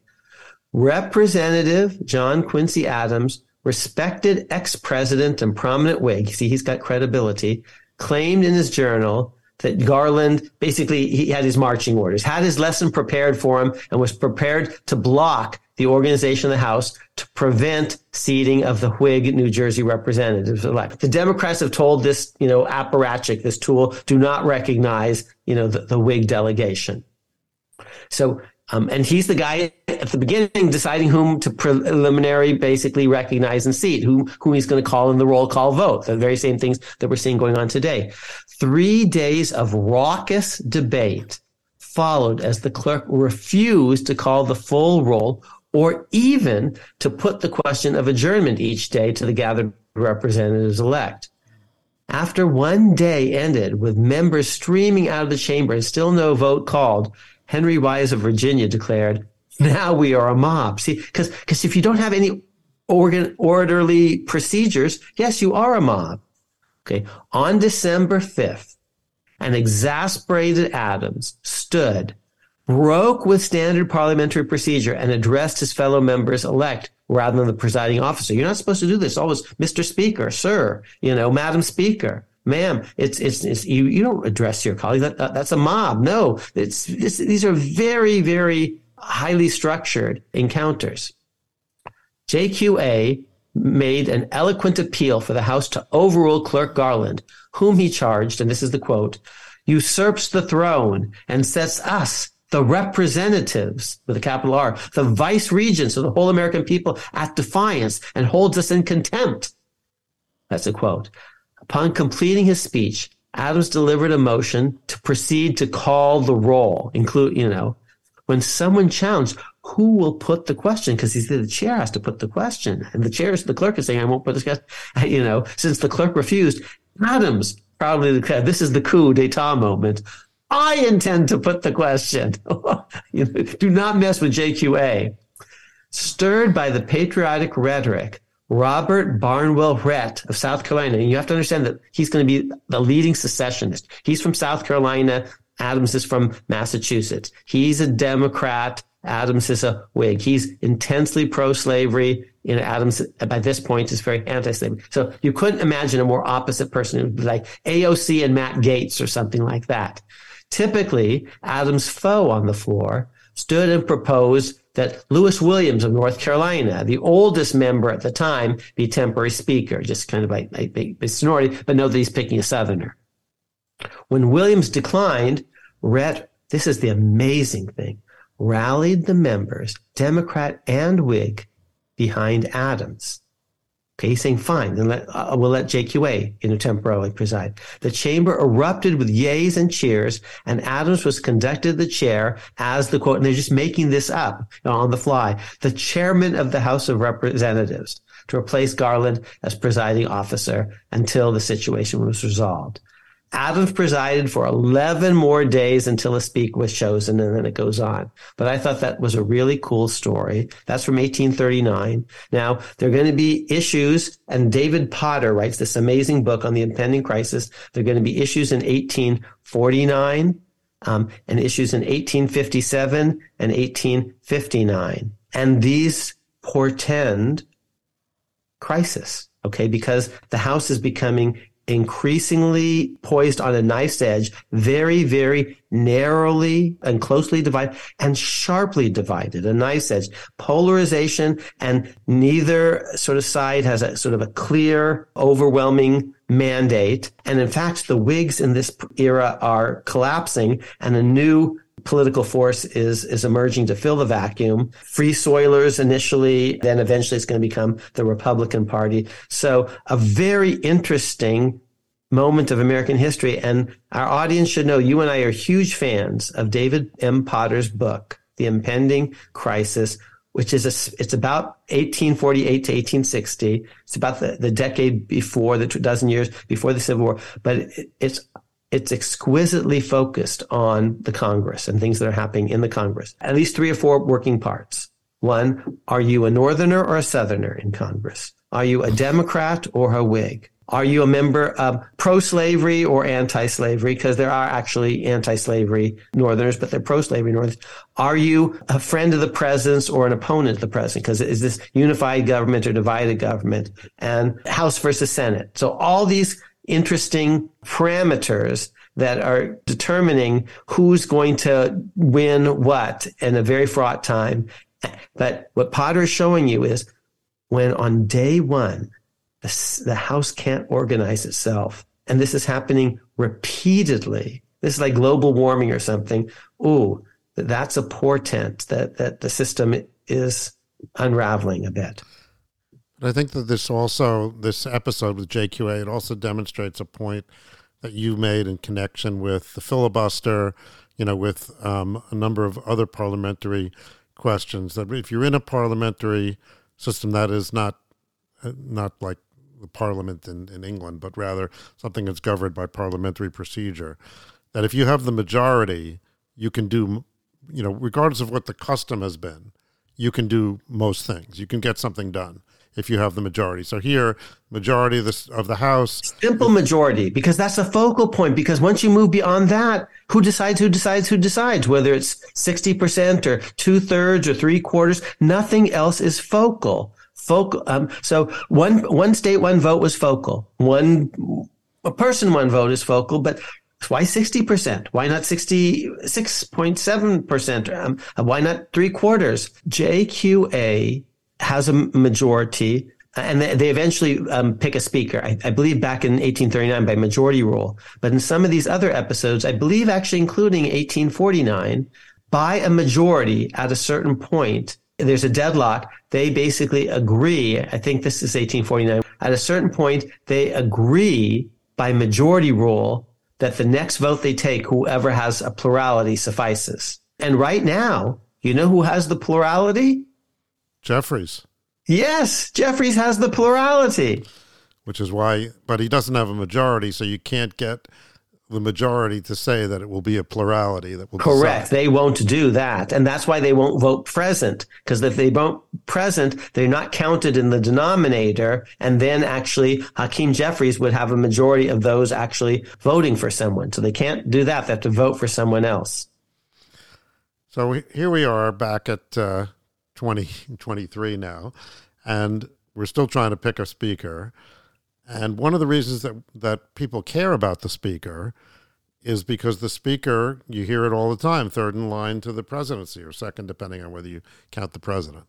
Representative John Quincy Adams, respected ex-president and prominent Whig, see, he's got credibility, claimed in his journal that Garland, basically, he had his marching orders, had his lesson prepared for him, and was prepared to block the organization of the House to prevent seating of the Whig New Jersey representatives elect. The Democrats have told this, you know, apparatchik, this tool, do not recognize, you know, the, the Whig delegation. So, Um, and he's the guy at the beginning deciding whom to preliminary basically recognize and seat, who, who he's going to call in the roll call vote, the very same things that we're seeing going on today. Three days of raucous debate followed as the clerk refused to call the full roll or even to put the question of adjournment each day to the gathered representatives elect. After one day ended with members streaming out of the chamber and still no vote called, Henry Wise of Virginia declared, now we are a mob. See, because because if you don't have any organ, orderly procedures, yes, you are a mob. Okay. On December fifth, an exasperated Adams stood, broke with standard parliamentary procedure, and addressed his fellow members elect rather than the presiding officer. You're not supposed to do this. Always, Mister Speaker, sir, you know, Madam Speaker. Ma'am, it's, it's, it's, you, you don't address your colleague. That, uh, that's a mob. No, it's, it's, these are very, very highly structured encounters. J Q A made an eloquent appeal for the House to overrule Clerk Garland, whom he charged, and this is the quote, usurps the throne and sets us, the representatives, with a capital R, the vice regents of the whole American people at defiance and holds us in contempt. That's a quote. Upon completing his speech, Adams delivered a motion to proceed to call the roll, include, you know, when someone challenged, who will put the question? Because he said the chair has to put the question. And the chair, the clerk is saying, I won't put this question. You know, since the clerk refused, Adams proudly declared, this is the coup d'etat moment. I intend to put the question. You know, do not mess with J Q A. Stirred by the patriotic rhetoric, Robert Barnwell Rhett of South Carolina, and you have to understand that he's going to be the leading secessionist. He's from South Carolina. Adams is from Massachusetts. He's a Democrat. Adams is a Whig. He's intensely pro-slavery. You know, Adams, by this point, is very anti-slavery. So you couldn't imagine a more opposite person. It would be like A O C and Matt Gaetz or something like that. Typically, Adams' foe on the floor stood and proposed that Lewis Williams of North Carolina, the oldest member at the time, be temporary speaker. Just kind of like, like, like snorted, but know that he's picking a Southerner. When Williams declined, Rhett, this is the amazing thing, rallied the members, Democrat and Whig, behind Adams. Okay, he's saying, fine, then let, uh, we'll let J Q A you know, temporarily preside. The chamber erupted with yays and cheers, and Adams was conducted to the chair as the, quote, and they're just making this up you know, on the fly, the chairman of the House of Representatives, to replace Garland as presiding officer until the situation was resolved. Adams presided for eleven more days until a speaker was chosen, and then it goes on. But I thought that was a really cool story. That's from eighteen thirty-nine. Now, there are going to be issues, and David Potter writes this amazing book on the impending crisis. There are going to be issues in eighteen forty-nine, um, and issues in eighteen fifty-seven and eighteen fifty-nine. And these portend crisis, okay, because the House is becoming increasingly poised on a knife's edge, very, very narrowly and closely divided and sharply divided, a knife's edge, polarization, and neither sort of side has a sort of a clear, overwhelming mandate. And in fact, the Whigs in this era are collapsing and a new political force is is emerging to fill the vacuum. Free soilers initially, then eventually it's going to become the Republican Party. So a very interesting moment of American history. And our audience should know you and I are huge fans of David M. Potter's book, The Impending Crisis, which is a, it's about eighteen forty-eight to eighteen sixty. It's about the, the decade before, the two dozen years before the Civil War. But it, it's It's exquisitely focused on the Congress and things that are happening in the Congress. At least three or four working parts. One, are you a Northerner or a Southerner in Congress? Are you a Democrat or a Whig? Are you a member of pro-slavery or anti-slavery? Because there are actually anti-slavery Northerners, but they're pro-slavery Northerners. Are you a friend of the president's or an opponent of the president? Because is this unified government or divided government? And House versus Senate. So all these interesting parameters that are determining who's going to win what in a very fraught time. But what Potter is showing you is when on day one, the, the House can't organize itself. And this is happening repeatedly. This is like global warming or something. Ooh, that's a portent that, that the system is unraveling a bit. I think that this also, this episode with J Q A, it also demonstrates a point that you made in connection with the filibuster, you know, with um, a number of other parliamentary questions. That if you're in a parliamentary system that is not, not like the parliament in, in England, but rather something that's governed by parliamentary procedure, that if you have the majority, you can do, you know, regardless of what the custom has been, you can do most things. You can get something done if you have the majority. So here, majority of the, of the House. Simple majority, because that's a focal point, because once you move beyond that, who decides, who decides, who decides, whether it's sixty percent or two-thirds or three-quarters, nothing else is focal. Focal. Um, so one one state, one vote was focal. One a person, one vote is focal, but why sixty percent? Why not sixty-six point seven percent? Um, why not three-quarters? J Q A has a majority, and they eventually um, pick a speaker, I, I believe back in eighteen thirty-nine by majority rule. But in some of these other episodes, I believe actually including eighteen forty-nine, by a majority at a certain point, there's a deadlock. They basically agree. I think this is eighteen forty-nine. At a certain point, they agree by majority rule that the next vote they take, whoever has a plurality suffices. And right now, you know who has the plurality? Jeffries. Yes, Jeffries has the plurality. Which is why, but he doesn't have a majority, so you can't get the majority to say that it will be a plurality that will decide. Correct. They won't do that. And that's why they won't vote present, because if they vote present, they're not counted in the denominator. And then actually Hakeem Jeffries would have a majority of those actually voting for someone. So they can't do that. They have to vote for someone else. So we, here we are back at uh, twenty twenty-three now, and we're still trying to pick a speaker. And one of the reasons that, that people care about the speaker is because the speaker, you hear it all the time, third in line to the presidency or second, depending on whether you count the president.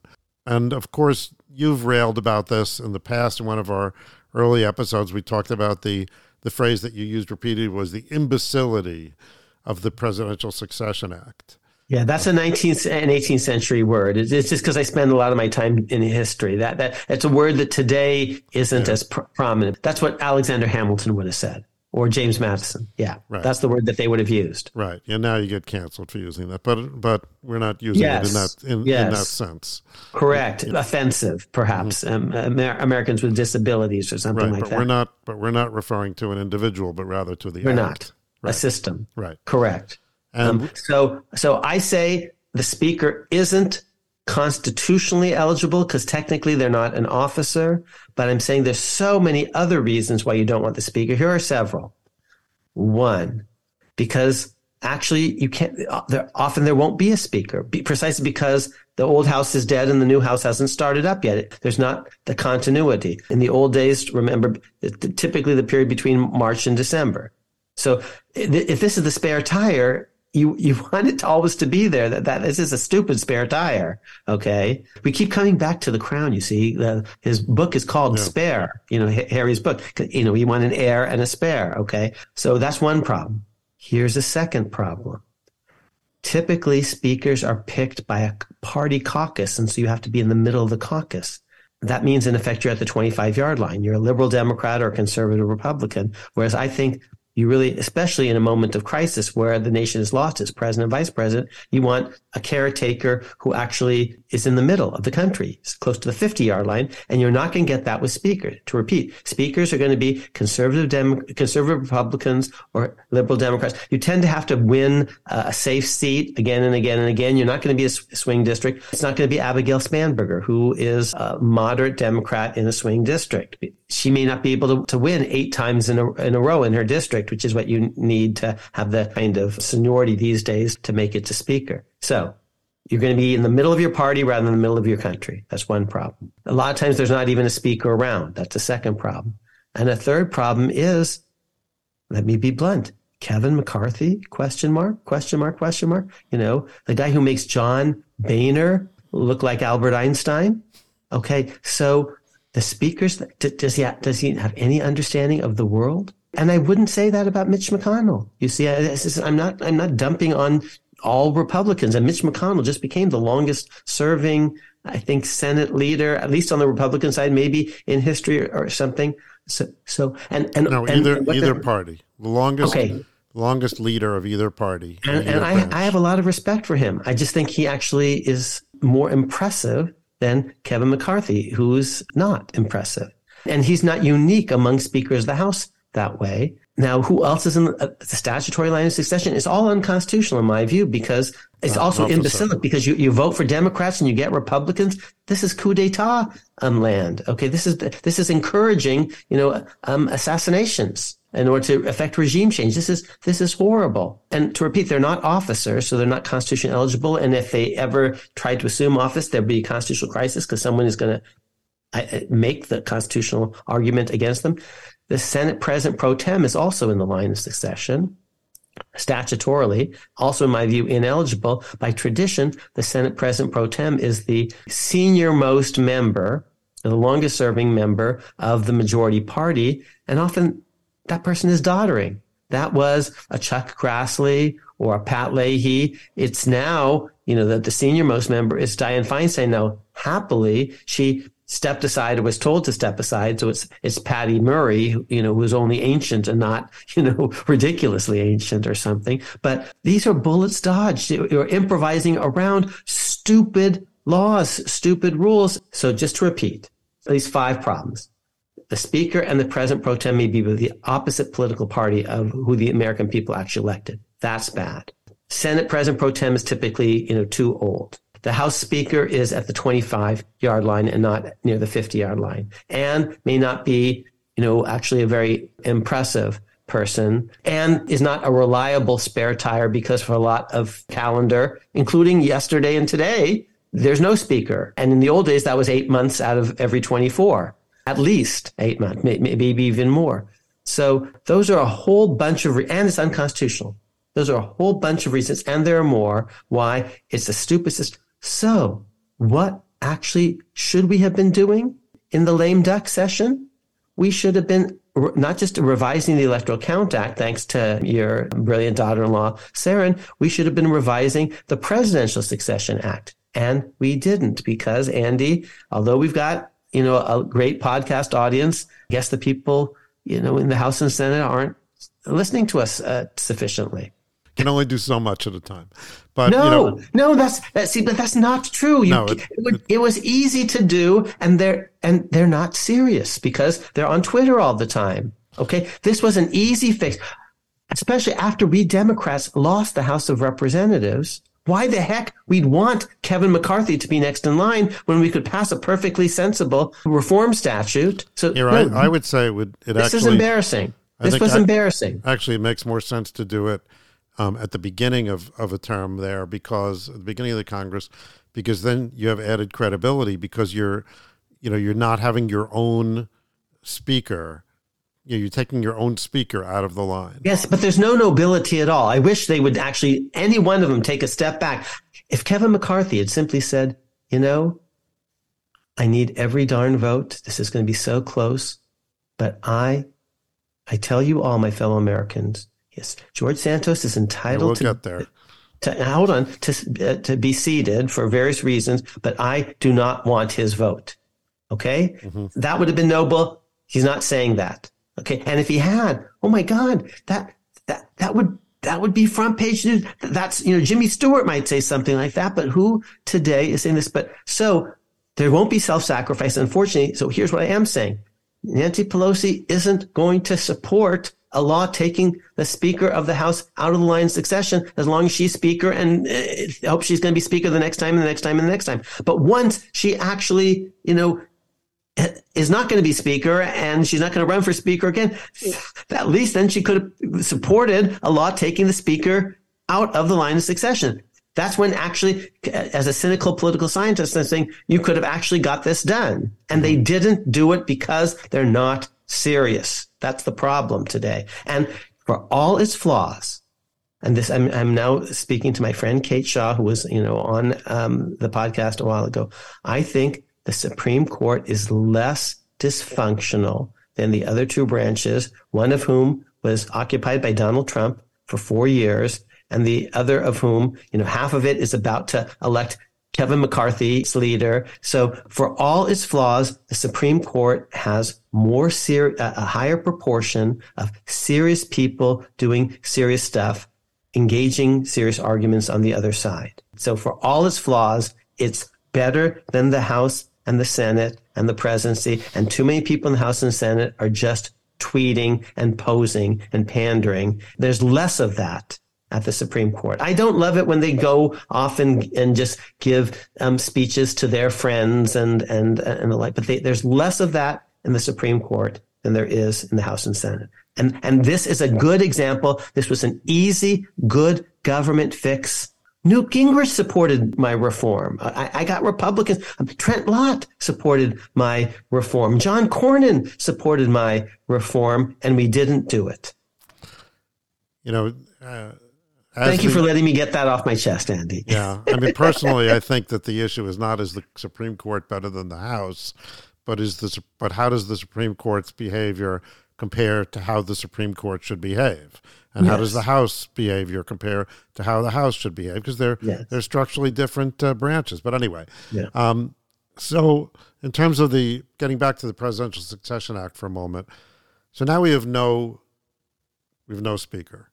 And of course, you've railed about this in the past. In one of our early episodes, we talked about the, the phrase that you used repeatedly was the imbecility of the Presidential Succession Act. Yeah, that's a nineteenth and eighteenth century word. It's just because I spend a lot of my time in history. That that it's a word that today isn't yeah. as pr- prominent. That's what Alexander Hamilton would have said, or James Madison. Yeah, right. That's the word that they would have used. Right, and now you get canceled for using that. But but we're not using yes. it in that in, yes. in that sense. Correct, yeah. offensive, perhaps mm-hmm. um, Amer- Americans with disabilities or something right. like but that. We're not, but we're not referring to an individual, but rather to the we're act. Not right. a system. Right, correct. Um, um, so so I say the speaker isn't constitutionally eligible because technically they're not an officer, but I'm saying there's so many other reasons why you don't want the speaker. Here are several. One, because actually you can't, there, often there won't be a speaker be, precisely because the old house is dead and the new house hasn't started up yet. It, there's not the continuity. In the old days, remember, typically the period between March and December. So if this is the spare tire, You you want it to always to be there. That that this is a stupid spare tire. Okay, we keep coming back to the Crown. You see, the, his book is called yeah. Spare. You know, Harry's book. You know, you want an heir and a spare. Okay, so that's one problem. Here's a second problem. Typically, speakers are picked by a party caucus, and so you have to be in the middle of the caucus. That means, in effect, you're at the twenty-five yard line. You're a liberal Democrat or a conservative Republican. Whereas I think. You really, especially in a moment of crisis where the nation has lost its president and vice president, you want a caretaker who actually is in the middle of the country, close to the fifty yard line, and you're not going to get that with speakers. To repeat, speakers are going to be conservative Dem- conservative Republicans or liberal Democrats. You tend to have to win a safe seat again and again and again. You're not going to be a swing district. It's not going to be Abigail Spanberger, who is a moderate Democrat in a swing district. She may not be able to, to win eight times in a, in a row in her district, which is what you need to have the kind of seniority these days to make it to speaker. So you're going to be in the middle of your party rather than the middle of your country. That's one problem. A lot of times there's not even a speaker around. That's a second problem. And a third problem is, let me be blunt, Kevin McCarthy, question mark, question mark, question mark. You know, the guy who makes John Boehner look like Albert Einstein. Okay, so the speakers, does he, does he have any understanding of the world? And I wouldn't say that about Mitch McConnell. You see, I'm not I'm not dumping on all Republicans. And Mitch McConnell just became the longest serving, I think, Senate leader, at least on the Republican side, maybe in history or something. So, so and, and no, either and either the, party, the longest, okay. longest leader of either party. And, and, either and I, I have a lot of respect for him. I just think he actually is more impressive than Kevin McCarthy, who's not impressive. And he's not unique among speakers of the House. That way. Now, who else is in the, the statutory line of succession? It's all unconstitutional in my view because it's uh, also imbecilic because you, you vote for Democrats and you get Republicans. This is coup d'etat um, land. Okay, this is this is encouraging, you know, um, assassinations in order to effect regime change. This is this is horrible. And to repeat, they're not officers, so they're not constitutionally eligible. And if they ever tried to assume office, there'd be a constitutional crisis because someone is going to make the constitutional argument against them. The Senate President pro tem is also in the line of succession, statutorily, also in my view ineligible. By tradition, the Senate President pro tem is the senior most member, the longest serving member of the majority party, and often that person is doddering. That was a Chuck Grassley or a Pat Leahy. It's now, you know, that the senior most member is Dianne Feinstein. Now, happily, she stepped aside or was told to step aside. So it's it's Patty Murray, you know, who's only ancient and not, you know, ridiculously ancient or something. But these are bullets dodged. You're improvising around stupid laws, stupid rules. So just to repeat, these five problems. The speaker and the president pro tem may be with the opposite political party of who the American people actually elected. That's bad. Senate president pro tem is typically, you know, too old. The House Speaker is at the twenty-five yard line and not near the fifty yard line and may not be, you know, actually a very impressive person and is not a reliable spare tire because for a lot of calendar, including yesterday and today, there's no speaker. And in the old days, that was eight months out of every twenty-four, at least eight months, maybe even more. So those are a whole bunch of, re- and it's unconstitutional. Those are a whole bunch of reasons, and there are more, why it's a stupid system. So what actually should we have been doing in the lame duck session? We should have been re- not just revising the Electoral Count Act, thanks to your brilliant daughter-in-law, Sarin. We should have been revising the Presidential Succession Act. And we didn't, because, Andy, although we've got, you know, a great podcast audience, I guess the people, you know, in the House and Senate aren't listening to us uh, sufficiently. Can only do so much at a time. But no, you know, no, that's that, see, but that's not true. You, no, it, it, it, it was easy to do, and they're and they're not serious because they're on Twitter all the time. Okay, this was an easy fix, especially after we Democrats lost the House of Representatives. Why the heck we'd want Kevin McCarthy to be next in line when we could pass a perfectly sensible reform statute? So yeah, no, I, I would say it would. It this actually, is embarrassing. I this was I, embarrassing. Actually, it makes more sense to do it um, at the beginning of, of a term there, because at the beginning of the Congress, because then you have added credibility, because you're, you know, you're not having your own speaker. You're taking your own speaker out of the line. Yes, but there's no nobility at all. I wish they would actually, any one of them, take a step back. If Kevin McCarthy had simply said, you know, I need every darn vote. This is going to be so close. But I, I tell you all, my fellow Americans, yes, George Santos is entitled yeah, we'll to, get there. to, hold on, to, uh, to be seated for various reasons, but I do not want his vote. Okay? Mm-hmm. That would have been noble. He's not saying that. Okay, and if he had, oh my God, that that that would that would be front page news. That's, you know, Jimmy Stewart might say something like that, but who today is saying this? But so there won't be self-sacrifice, unfortunately. So here's what I am saying: Nancy Pelosi isn't going to support a law taking the Speaker of the House out of the line of succession as long as she's Speaker, and uh, hope she's going to be Speaker the next time, and the next time, and the next time. But once she actually, you know, is not going to be Speaker, and she's not going to run for Speaker again, at least then she could have supported a law taking the Speaker out of the line of succession. That's when actually, as a cynical political scientist, I'm saying you could have actually got this done. And they didn't do it because they're not serious. That's the problem today. And for all its flaws, and this, I'm, I'm now speaking to my friend Kate Shaw, who was, you know, on um, the podcast a while ago, I think the Supreme Court is less dysfunctional than the other two branches, one of whom was occupied by Donald Trump for four years, and the other of whom, you know, half of it is about to elect Kevin McCarthy's leader. So for all its flaws, the Supreme Court has more ser- a higher proportion of serious people doing serious stuff, engaging serious arguments on the other side. So for all its flaws, it's better than the House and the Senate and the presidency. And too many people in the House and Senate are just tweeting and posing and pandering. There's less of that at the Supreme Court. I don't love it when they go off and, and just give um, speeches to their friends and, and, and the like. But they, there's less of that in the Supreme Court than there is in the House and Senate. And, and this is a good example. This was an easy, good government fix. Newt Gingrich supported my reform. I, I got Republicans. Trent Lott supported my reform. John Cornyn supported my reform, and we didn't do it. You know, uh, thank you we, for letting me get that off my chest, Andy. Yeah, I mean, personally, I think that the issue is not, is the Supreme Court better than the House, but is the but how does the Supreme Court's behavior compare to how the Supreme Court should behave? And yes. How does the House behavior compare to how the House should behave? Because they're yes. they're structurally different uh, branches. But anyway, yeah. um, so in terms of the, getting back to the Presidential Succession Act for a moment, so now we have no we have no speaker.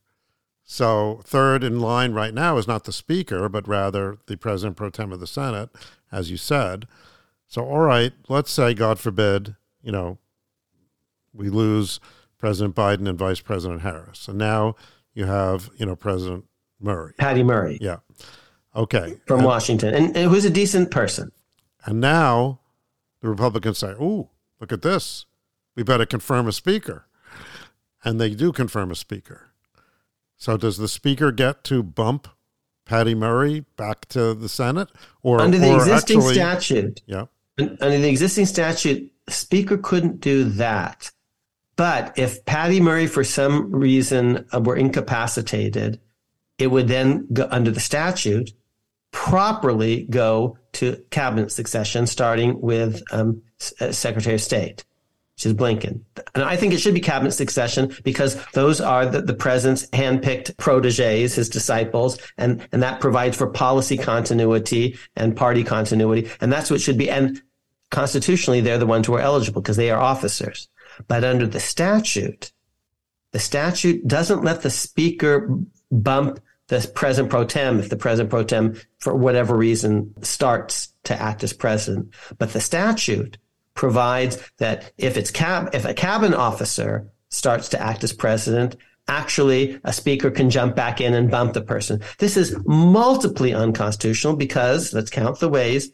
So third in line right now is not the Speaker, but rather the President pro tem of the Senate, as you said. So all right, let's say, God forbid, you know, we lose President Biden and Vice President Harris. And now you have, you know, President Murray. Patty Murray. Yeah. Okay. From and, Washington. And, and who's a decent person. And now the Republicans say, ooh, look at this. We better confirm a speaker. And they do confirm a speaker. So does the speaker get to bump Patty Murray back to the Senate? Or under the or existing actually, statute. Yeah. Under the existing statute, the speaker couldn't do that. But if Patty Murray, for some reason, uh, were incapacitated, it would then go under the statute, properly go to cabinet succession, starting with um, S- Secretary of State, which is Blinken. And I think it should be cabinet succession because those are the, the president's handpicked proteges, his disciples, and, and that provides for policy continuity and party continuity. And that's what should be. And constitutionally, they're the ones who are eligible because they are officers. But under the statute, the statute doesn't let the speaker bump the president pro tem if the president pro tem, for whatever reason, starts to act as president. But the statute provides that if it's cab, if a cabinet officer starts to act as president, actually a speaker can jump back in and bump the person. This is multiply unconstitutional because, let's count the ways,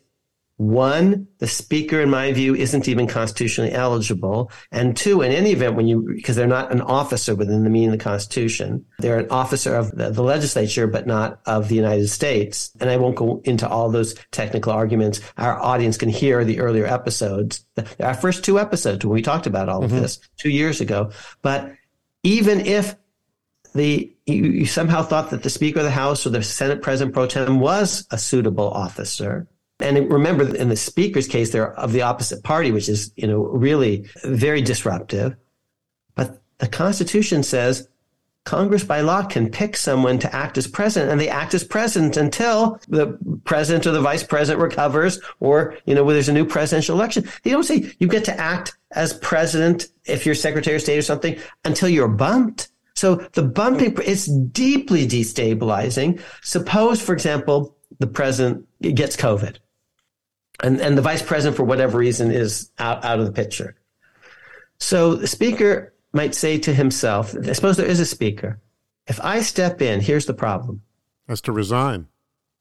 one, the speaker, in my view, isn't even constitutionally eligible. And two, in any event, when you, because they're not an officer within the meaning of the Constitution, they're an officer of the, the legislature, but not of the United States. And I won't go into all those technical arguments. Our audience can hear the earlier episodes, the, our first two episodes when we talked about all mm-hmm. of this two years ago. But even if the you, you somehow thought that the Speaker of the House or the Senate President pro tem was a suitable officer, and remember, in the speaker's case, they're of the opposite party, which is, you know, really very disruptive. But the Constitution says Congress by law can pick someone to act as president, and they act as president until the president or the vice president recovers or, you know, where there's a new presidential election. They don't say you get to act as president if you're Secretary of State or something until you're bumped. So the bumping, it's deeply destabilizing. Suppose, for example, the president gets COVID. And and the vice president, for whatever reason, is out, out of the picture. So the speaker might say to himself, I suppose there is a speaker. If I step in, here's the problem. Has to resign.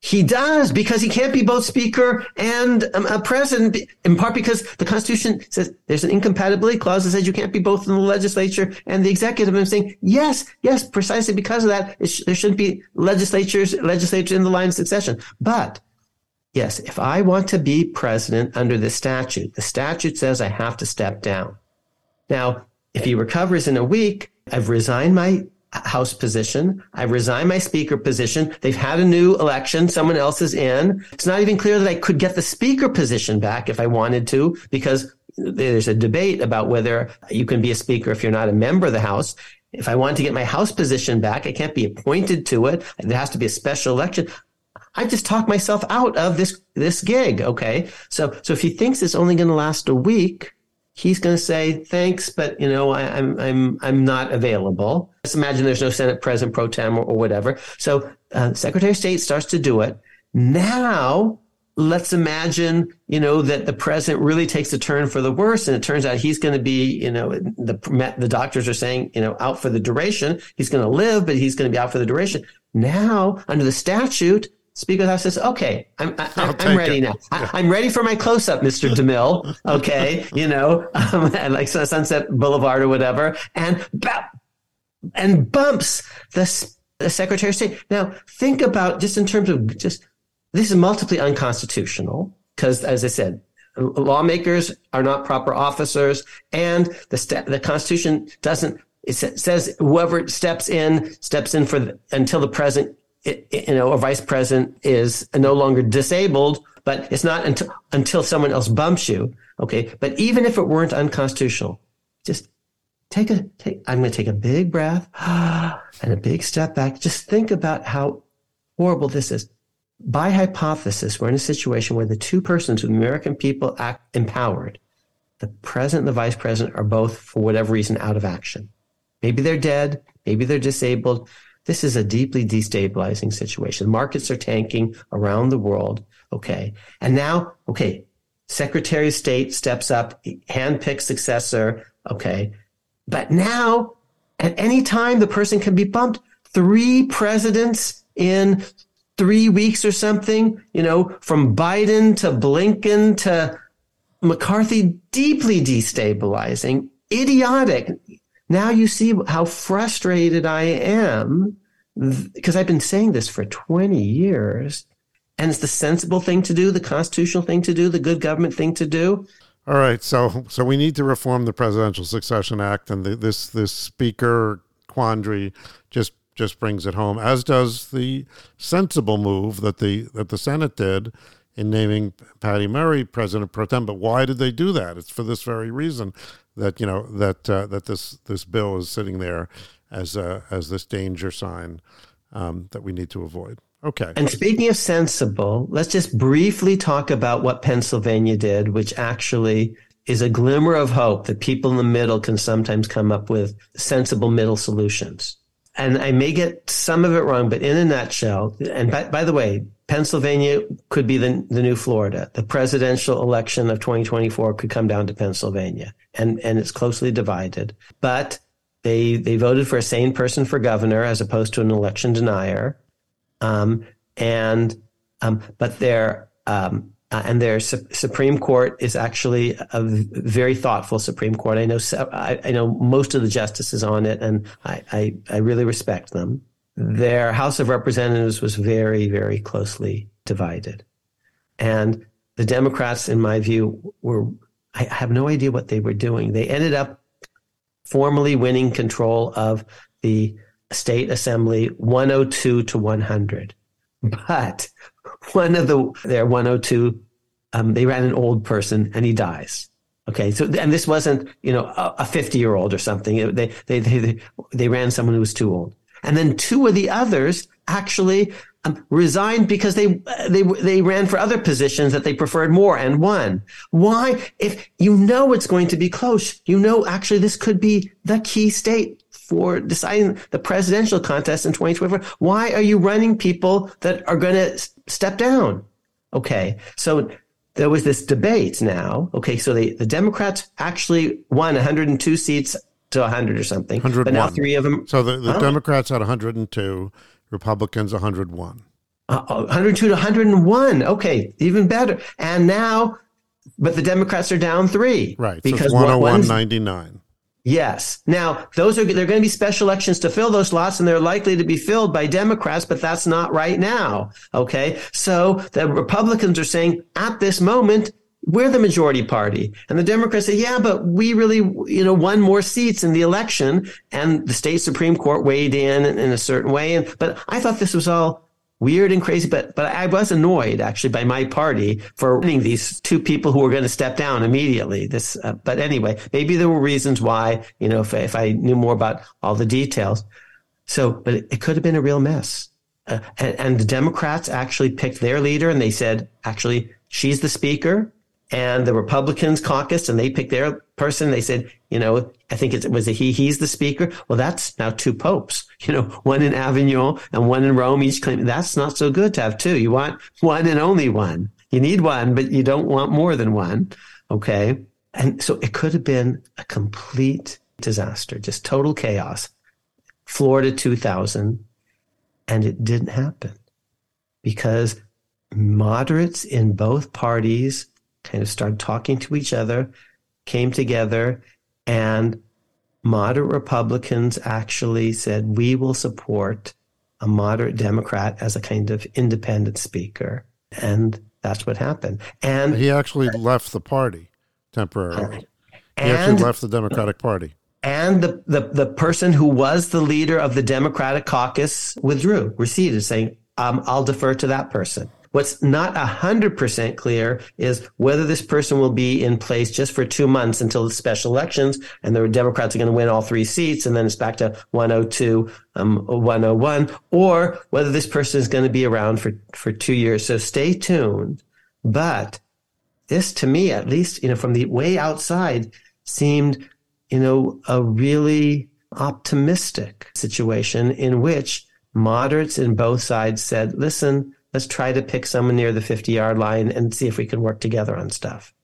He does, because he can't be both speaker and um, a president, in part because the Constitution says there's an incompatibility clause that says you can't be both in the legislature and the executive. And I'm saying, yes, yes, precisely because of that, it sh- there shouldn't be legislatures, legislature in the line of succession. But yes, if I want to be president under the statute, the statute says I have to step down. Now, if he recovers in a week, I've resigned my House position. I've resigned my speaker position. They've had a new election. Someone else is in. It's not even clear that I could get the speaker position back if I wanted to, because there's a debate about whether you can be a speaker if you're not a member of the House. If I want to get my House position back, I can't be appointed to it. There has to be a special election. I just talked myself out of this, this gig. Okay. So, so if he thinks it's only going to last a week, he's going to say, thanks, but you know, I, I'm, I'm, I'm not available. Let's imagine there's no Senate President pro tem or, or whatever. So, uh, Secretary of State starts to do it. Now let's imagine, you know, that the president really takes a turn for the worse. And it turns out he's going to be, you know, the, the doctors are saying, you know, out for the duration. He's going to live, but he's going to be out for the duration. Now under the statute, Speaker of the House says, okay, I'm, I, I'm ready it. now. I, I'm ready for my close-up, Mister DeMille, okay, you know, um, like Sunset Boulevard or whatever, and bap, and bumps the, the Secretary of State. Now, think about, just in terms of just, this is multiply unconstitutional, because, as I said, lawmakers are not proper officers, and the sta- the Constitution doesn't, it says whoever steps in, steps in for the, until the president, It, you know, a vice president is no longer disabled, but it's not until, until someone else bumps you. Okay. But even if it weren't unconstitutional, just take a, take, I'm going to take a big breath and a big step back. Just think about how horrible this is. By hypothesis, we're in a situation where the two persons who the American people act empowered, the president and the vice president, are both, for whatever reason, out of action. Maybe they're dead. Maybe they're disabled. This is a deeply destabilizing situation. Markets are tanking around the world. Okay. And now, okay, Secretary of State steps up, handpicks successor. Okay. But now, at any time, the person can be bumped. Three presidents in three weeks or something, you know, from Biden to Blinken to McCarthy, deeply destabilizing, idiotic. Now you see how frustrated I am, because I've been saying this for twenty years, and it's the sensible thing to do, the constitutional thing to do, the good government thing to do. All right, so so we need to reform the Presidential Succession Act, and the, this this speaker quandary just just brings it home, as does the sensible move that the that the Senate did in naming Patty Murray president pro tem. But why did they do that? It's for this very reason that you know that uh, that this this bill is sitting there as a, as this danger sign um, that we need to avoid. Okay. And speaking of sensible, let's just briefly talk about what Pennsylvania did, which actually is a glimmer of hope that people in the middle can sometimes come up with sensible middle solutions. And I may get some of it wrong, but in a nutshell, and by, by the way, Pennsylvania could be the, the new Florida. The presidential election of twenty twenty-four could come down to Pennsylvania, and, and it's closely divided. But they they voted for a sane person for governor as opposed to an election denier. Um, and, um, but their, um, uh, and their su- Supreme Court is actually a, a very thoughtful Supreme Court. I know, I, I know most of the justices on it, and I, I, I really respect them. Their House of Representatives was very, very closely divided. And the Democrats, in my view, were, I have no idea what they were doing. They ended up formally winning control of the State Assembly one oh two to one hundred. But one of the their one oh two, um, they ran an old person and he dies. Okay, so and this wasn't you know a fifty year old or something. They they they they ran someone who was too old. And then two of the others actually um, resigned because they they they ran for other positions that they preferred more and won. Why? If you know it's going to be close, you know actually this could be the key state for deciding the presidential contest in twenty twenty-four. Why are you running people that are going to step down? Okay, so there was this debate now. Okay, so they, the Democrats actually won one hundred two seats to one hundred or something. one oh one. But now three of them. So the, the huh? Democrats had one hundred two, Republicans one hundred one. Uh, one hundred two to one hundred one. Okay, even better. And now, but the Democrats are down three. Right, because so one oh one ninety-nine. Yes. Now, those are they're going to be special elections to fill those slots, and they're likely to be filled by Democrats, but that's not right now. Okay. So the Republicans are saying at this moment, we're the majority party. And the Democrats say, yeah, but we really, you know, won more seats in the election, and the state Supreme Court weighed in in a certain way. And but I thought this was all weird and crazy, but but I was annoyed actually by my party for winning these two people who were going to step down immediately. This, uh, but anyway, maybe there were reasons why. You know, if if I knew more about all the details, so but it, it could have been a real mess. Uh, and, and the Democrats actually picked their leader, and they said actually she's the speaker. And the Republicans caucused, and they picked their person. They said, you know, I think it was a he, he's the speaker. Well, that's now two popes, you know, one in Avignon and one in Rome. Each claim that's not so good to have two. You want one and only one. You need one, but you don't want more than one. Okay. And so it could have been a complete disaster, just total chaos. Florida two thousand. And it didn't happen because moderates in both parties kind of started talking to each other, came together, and moderate Republicans actually said, we will support a moderate Democrat as a kind of independent speaker. And that's what happened. And he actually left the party temporarily. And, he actually left the Democratic Party. And the, the, the person who was the leader of the Democratic caucus withdrew, receded, saying, um, I'll defer to that person. What's not one hundred percent clear is whether this person will be in place just for two months until the special elections, and the Democrats are going to win all three seats, and then it's back to one oh two, um, one oh one, or whether this person is going to be around for, for two years. So stay tuned. But this, to me, at least, you know, from the way outside, seemed, you know, a really optimistic situation in which moderates in both sides said, listen, let's try to pick someone near the fifty-yard line and see if we can work together on stuff.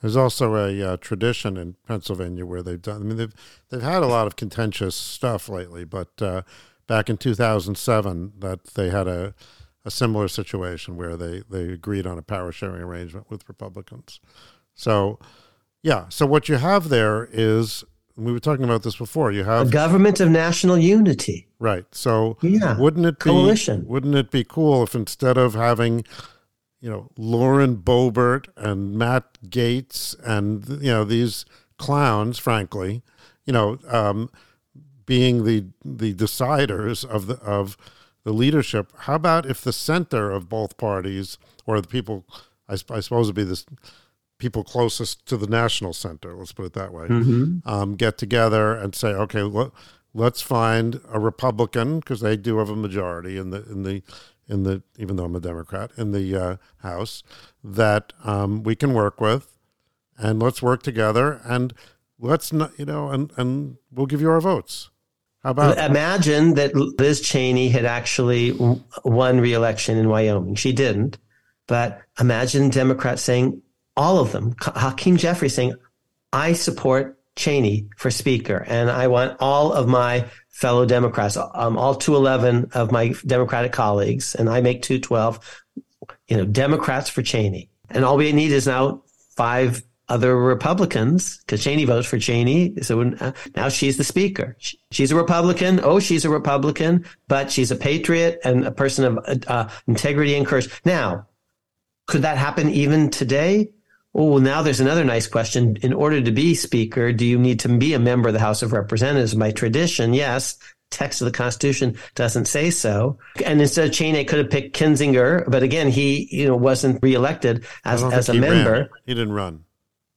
There's also a uh, tradition in Pennsylvania where they've done. I mean, they've they've had a lot of contentious stuff lately, but uh, back in two thousand seven, that they had a, a similar situation where they, they agreed on a power sharing arrangement with Republicans. So, yeah. So what you have there is. We were talking about this before. You have a government of national unity, right? So, yeah, wouldn't it be, coalition? Wouldn't it be cool if instead of having, you know, Lauren Boebert and Matt Gaetz and, you know, these clowns, frankly, you know, um, being the the deciders of the of the leadership. How about if the center of both parties, or the people, I, I suppose it'd be the people closest to the national center, let's put it that way, mm-hmm. um, get together and say, okay, let, let's find a Republican, because they do have a majority in the in the in the even though I'm a Democrat in the uh, House, that um, we can work with, and let's work together, and let's not, you know, and and we'll give you our votes. How about imagine that Liz Cheney had actually won re-election in Wyoming? She didn't, but imagine Democrats saying, all of them, Hakeem Jeffries saying, I support Cheney for speaker, and I want all of my fellow Democrats, um, all two eleven of my Democratic colleagues, and I make two twelve, you know, Democrats for Cheney. And all we need is now five other Republicans, because Cheney votes for Cheney. So when, uh, now she's the speaker. She, she's a Republican. Oh, she's a Republican, but she's a patriot and a person of uh, integrity and courage. Now, could that happen even today? Oh, now there's another nice question. In order to be speaker, do you need to be a member of the House of Representatives? By tradition, yes. Text of the Constitution doesn't say so. And instead of Cheney, could have picked Kinzinger, but again, he you know wasn't reelected as, as a member. Ran. He didn't run.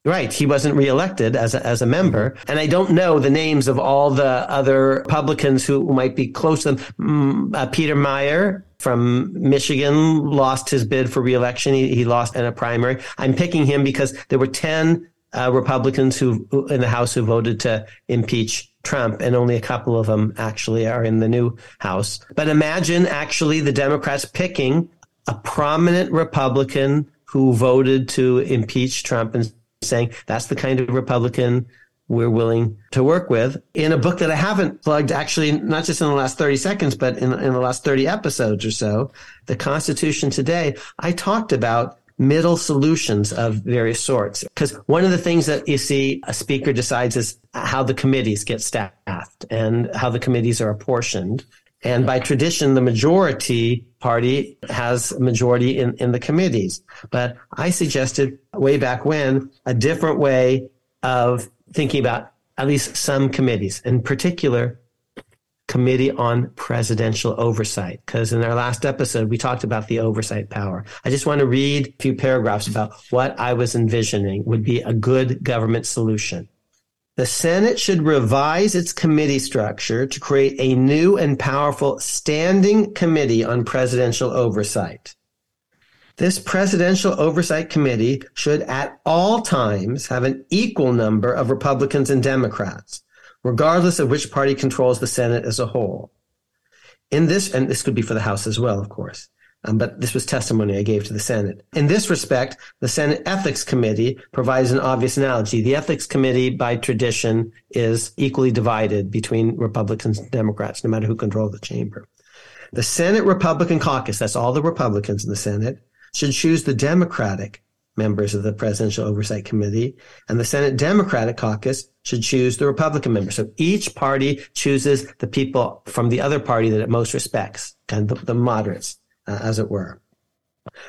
Right. He wasn't reelected as a, as a member. And I don't know the names of all the other Republicans who might be close to them. Uh, Peter Meyer from Michigan lost his bid for reelection. He, he lost in a primary. I'm picking him because there were ten uh, Republicans who, who in the House who voted to impeach Trump, and only a couple of them actually are in the new House. But imagine actually the Democrats picking a prominent Republican who voted to impeach Trump and saying that's the kind of Republican we're willing to work with, in a book that I haven't plugged, actually, not just in the last thirty seconds, but in, in the last thirty episodes or so, The Constitution Today. I talked about middle solutions of various sorts, because one of the things that you see a speaker decides is how the committees get staffed and how the committees are apportioned. And by tradition, the majority party has majority in, in the committees. But I suggested way back when a different way of thinking about at least some committees, in particular, Committee on Presidential Oversight, because in our last episode, we talked about the oversight power. I just want to read a few paragraphs about what I was envisioning would be a good government solution. The Senate should revise its committee structure to create a new and powerful standing committee on presidential oversight. This presidential oversight committee should at all times have an equal number of Republicans and Democrats, regardless of which party controls the Senate as a whole. In this, and this could be for the House as well, of course. Um, but this was testimony I gave to the Senate. In this respect, the Senate Ethics Committee provides an obvious analogy. The Ethics Committee, by tradition, is equally divided between Republicans and Democrats, no matter who controls the chamber. The Senate Republican Caucus, that's all the Republicans in the Senate, should choose the Democratic members of the Presidential Oversight Committee, and the Senate Democratic Caucus should choose the Republican members. So each party chooses the people from the other party that it most respects, kind of the, the moderates. Uh, as it were.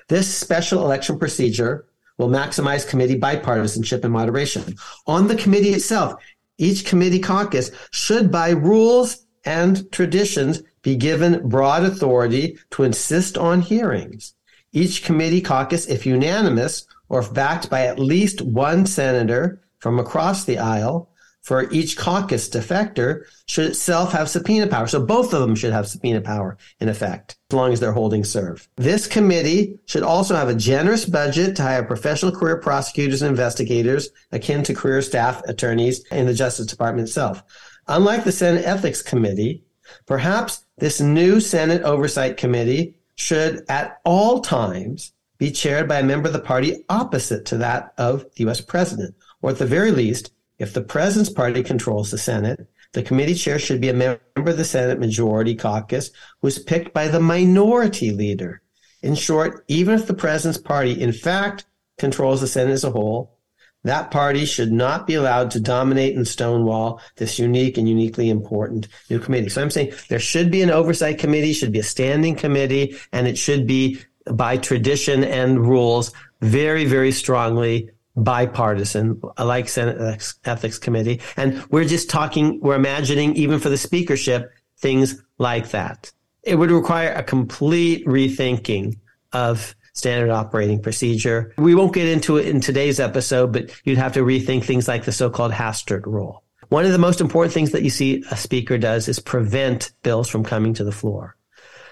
This special election procedure will maximize committee bipartisanship and moderation. On the committee itself, each committee caucus should, by rules and traditions, be given broad authority to insist on hearings. Each committee caucus, if unanimous or if backed by at least one senator from across the aisle, for each caucus defector, should itself have subpoena power. So both of them should have subpoena power, in effect, as long as they're holding serve. This committee should also have a generous budget to hire professional career prosecutors and investigators, akin to career staff attorneys in the Justice Department itself. Unlike the Senate Ethics Committee, perhaps this new Senate Oversight Committee should at all times be chaired by a member of the party opposite to that of the U S president, or at the very least, if the president's party controls the Senate, the committee chair should be a member of the Senate Majority Caucus who is picked by the minority leader. In short, even if the president's party, in fact, controls the Senate as a whole, that party should not be allowed to dominate and stonewall this unique and uniquely important new committee. So I'm saying there should be an oversight committee, should be a standing committee, and it should be by tradition and rules, very, very strongly bipartisan, like Senate Ethics Committee. And we're just talking, we're imagining, even for the speakership, things like that. It would require a complete rethinking of standard operating procedure. We won't get into it in today's episode, but you'd have to rethink things like the so-called Hastert rule. One of the most important things that you see a speaker does is prevent bills from coming to the floor.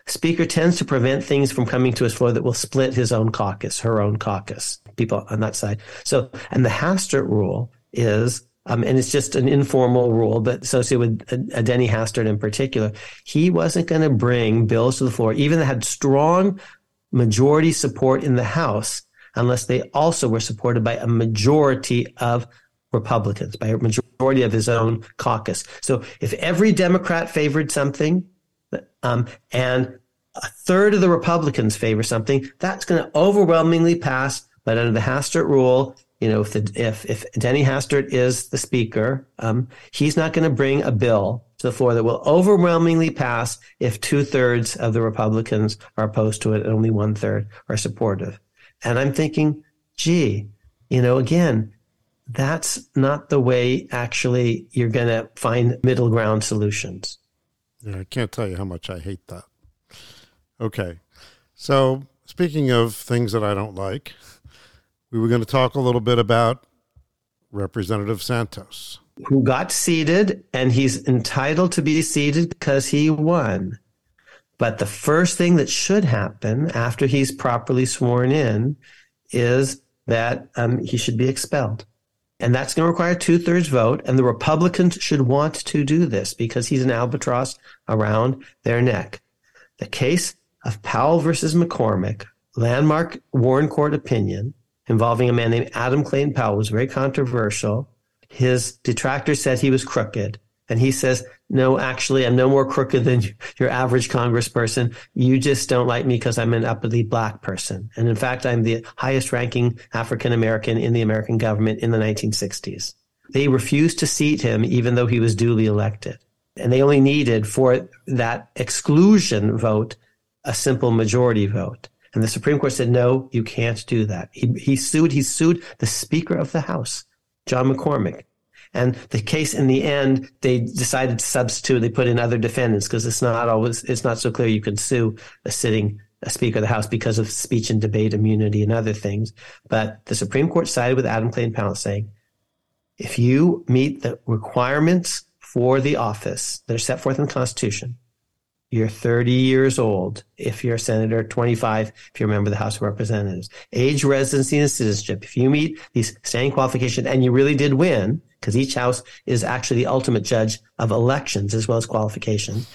Speaker tends to prevent things from coming to his floor that will split his own caucus, her own caucus, people on that side. So, and the Hastert rule is, um, and it's just an informal rule, but associated with uh, Denny Hastert in particular, he wasn't going to bring bills to the floor, even that had strong majority support in the House, unless they also were supported by a majority of Republicans, by a majority of his own caucus. So if every Democrat favored something, um, and a third of the Republicans favor something, that's going to overwhelmingly pass. But under the Hastert rule, you know, if the, if, if Denny Hastert is the speaker, um, he's not going to bring a bill to the floor that will overwhelmingly pass if two thirds of the Republicans are opposed to it and only one third are supportive. And I'm thinking, gee, you know, again, that's not the way actually you're going to find middle ground solutions. Yeah, I can't tell you how much I hate that. Okay. So speaking of things that I don't like, we were going to talk a little bit about Representative Santos, who got seated, and he's entitled to be seated because he won. But the first thing that should happen after he's properly sworn in is that um, he should be expelled. And that's going to require a two-thirds vote, and the Republicans should want to do this because he's an albatross around their neck. The case of Powell versus McCormick, landmark Warren Court opinion involving a man named Adam Clayton Powell, was very controversial. His detractors said he was crooked, and he says, no, actually, I'm no more crooked than your average congressperson. You just don't like me because I'm an uppity black person. And in fact, I'm the highest ranking African-American in the American government in the nineteen sixties. They refused to seat him, even though he was duly elected. And they only needed for that exclusion vote a simple majority vote. And the Supreme Court said, no, you can't do that. He, he sued. He sued the Speaker of the House, John McCormick. And the case in the end, they decided to substitute. They put in other defendants because it's not always, it's not so clear you can sue a sitting a Speaker of the House because of speech and debate immunity and other things. But the Supreme Court sided with Adam Clayton Powell, saying, if you meet the requirements for the office that are set forth in the Constitution, you're thirty years old if you're a senator, twenty-five if you're a member of the House of Representatives. Age, residency, and citizenship. If you meet these same qualifications, and you really did win, because each house is actually the ultimate judge of elections as well as qualifications.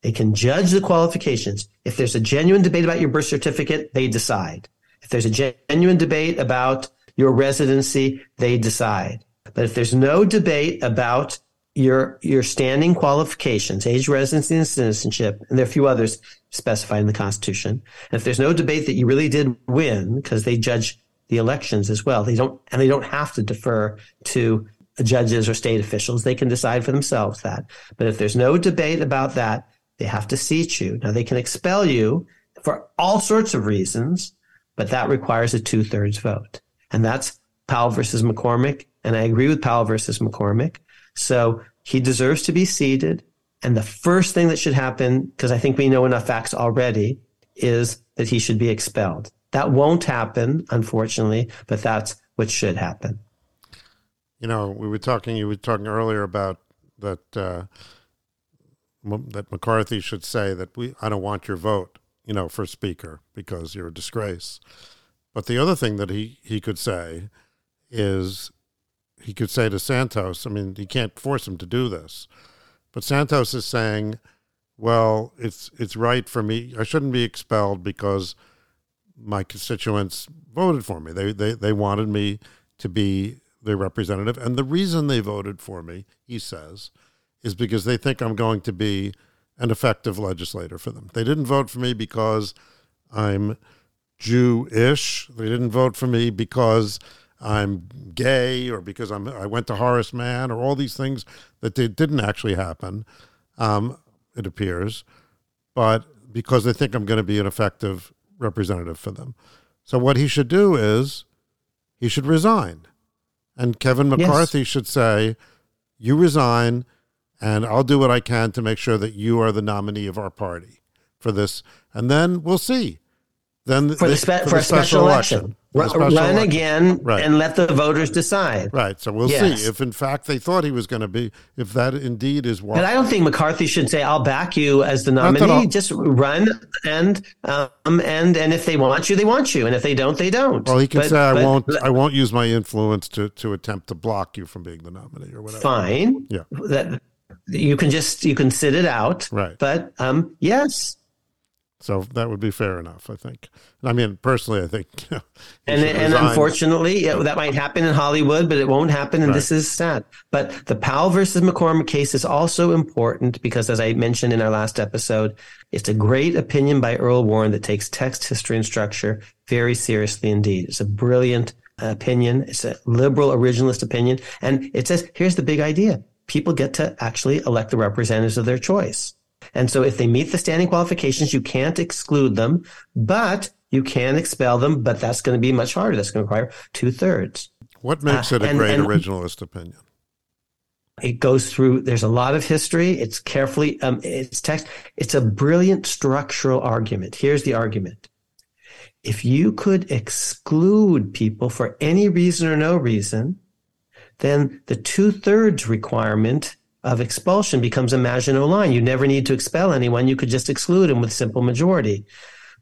They can judge the qualifications. If there's a genuine debate about your birth certificate, they decide. If there's a genuine debate about your residency, they decide. But if there's no debate about your your standing qualifications, age, residency, and citizenship, and there are a few others specified in the Constitution. And if there's no debate that you really did win, because they judge the elections as well, they don't, and they don't have to defer to judges or state officials. They can decide for themselves that. But if there's no debate about that, they have to seat you. Now, they can expel you for all sorts of reasons, but that requires a two-thirds vote. And that's Powell versus McCormick, and I agree with Powell versus McCormick. So he deserves to be seated. And the first thing that should happen, because I think we know enough facts already, is that he should be expelled. That won't happen, unfortunately, but that's what should happen. You know, we were talking, you were talking earlier about that, uh, m- that McCarthy should say that we, I don't want your vote, you know, for speaker because you're a disgrace. But the other thing that he, he could say is, he could say to Santos, I mean, he can't force him to do this, but Santos is saying, well, it's it's right for me. I shouldn't be expelled because my constituents voted for me. They they they wanted me to be their representative. And the reason they voted for me, he says, is because they think I'm going to be an effective legislator for them. They didn't vote for me because I'm Jewish. They didn't vote for me because I'm gay, or because I'm, I went to Horace Mann, or all these things that did, didn't actually happen, um, it appears, but because they think I'm going to be an effective representative for them. So what he should do is he should resign. And Kevin McCarthy yes. should say, you resign, and I'll do what I can to make sure that you are the nominee of our party for this. And then we'll see. Then for, the, the, for, for the a special election. election. Run, special run election. again right. and let the voters decide. Right. So we'll yes. see if, in fact, they thought he was going to be, if that indeed is what. And I don't think McCarthy should say, I'll back you as the nominee. Just run. And um and, and if they want you, they want you. And if they don't, they don't. Well, he can but, say, I but, won't I won't use my influence to, to attempt to block you from being the nominee or whatever. Fine. Yeah. That, you can just, you can sit it out. Right. But um, yes. So that would be fair enough, I think. I mean, personally, I think. You know, and and unfortunately, it, that might happen in Hollywood, but it won't happen. And right. this is sad. But the Powell versus McCormick case is also important because, as I mentioned in our last episode, it's a great opinion by Earl Warren that takes text, history, and structure very seriously indeed. It's a brilliant opinion. It's a liberal, originalist opinion. And it says, here's the big idea. People get to actually elect the representatives of their choice. And so if they meet the standing qualifications, you can't exclude them, but you can expel them. But that's going to be much harder. That's going to require two thirds. What makes it a uh, and, great and originalist opinion? It goes through. There's a lot of history. It's carefully um, it's text. It's a brilliant structural argument. Here's the argument. If you could exclude people for any reason or no reason, then the two thirds requirement of expulsion becomes a Maginot line. You never need to expel anyone. You could just exclude them with simple majority.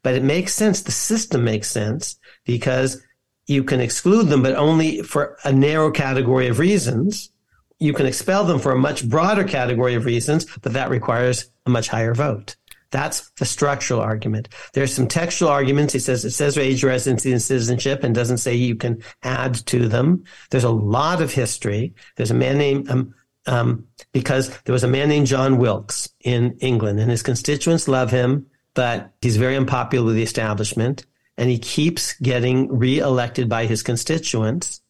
But it makes sense. The system makes sense because you can exclude them, but only for a narrow category of reasons. You can expel them for a much broader category of reasons, but that requires a much higher vote. That's the structural argument. There's some textual arguments. It says it says age, residency, and citizenship, and doesn't say you can add to them. There's a lot of history. There's a man named um, Um, because there was a man named John Wilkes in England, and his constituents love him, but he's very unpopular with the establishment, and he keeps getting reelected by his constituents,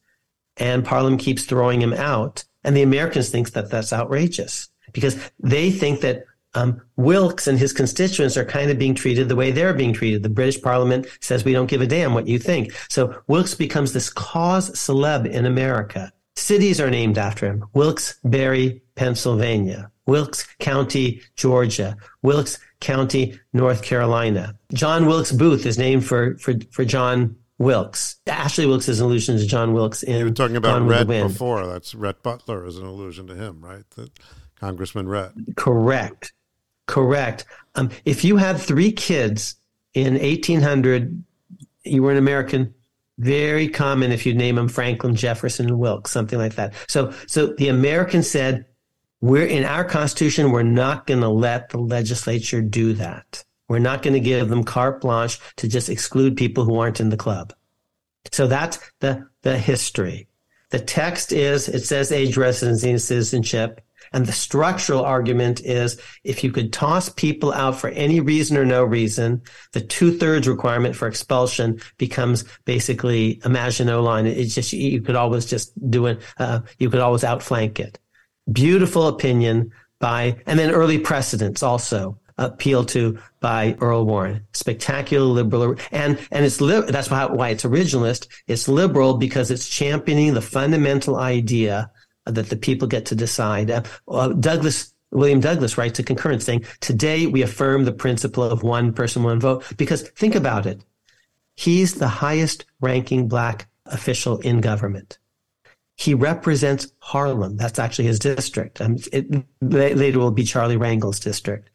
and Parliament keeps throwing him out. And the Americans think that that's outrageous because they think that um, Wilkes and his constituents are kind of being treated the way they're being treated. The British Parliament says, we don't give a damn what you think. So Wilkes becomes this cause celeb in America. Cities are named after him. Wilkes-Barre, Pennsylvania. Wilkes County, Georgia. Wilkes County, North Carolina. John Wilkes Booth is named for for, for John Wilkes. Ashley Wilkes is an allusion to John Wilkes in You were talking about Rhett before. That's Rhett Butler is an allusion to him, right? That Congressman Rhett. Correct. Correct. Um, if you had three kids in eighteen hundred, you were an American. Very common if you name them Franklin, Jefferson, and Wilkes, something like that. So so the Americans said, we're in our Constitution, we're not going to let the legislature do that. We're not going to give them carte blanche to just exclude people who aren't in the club. So that's the, the history. The text is, it says age, residency, and citizenship. And the structural argument is if you could toss people out for any reason or no reason, the two-thirds requirement for expulsion becomes basically a Maginot line. It's just you could always just do it. Uh, you could always outflank it. Beautiful opinion by and then early precedents also appealed to by Earl Warren. Spectacular liberal. And and it's li- that's why, why it's originalist. It's liberal because it's championing the fundamental idea that the people get to decide. Uh, uh, Douglas, William Douglas writes a concurrence saying, today we affirm the principle of one person, one vote. Because think about it. He's the highest ranking black official in government. He represents Harlem. That's actually his district. Um, it, later will be Charlie Rangel's district.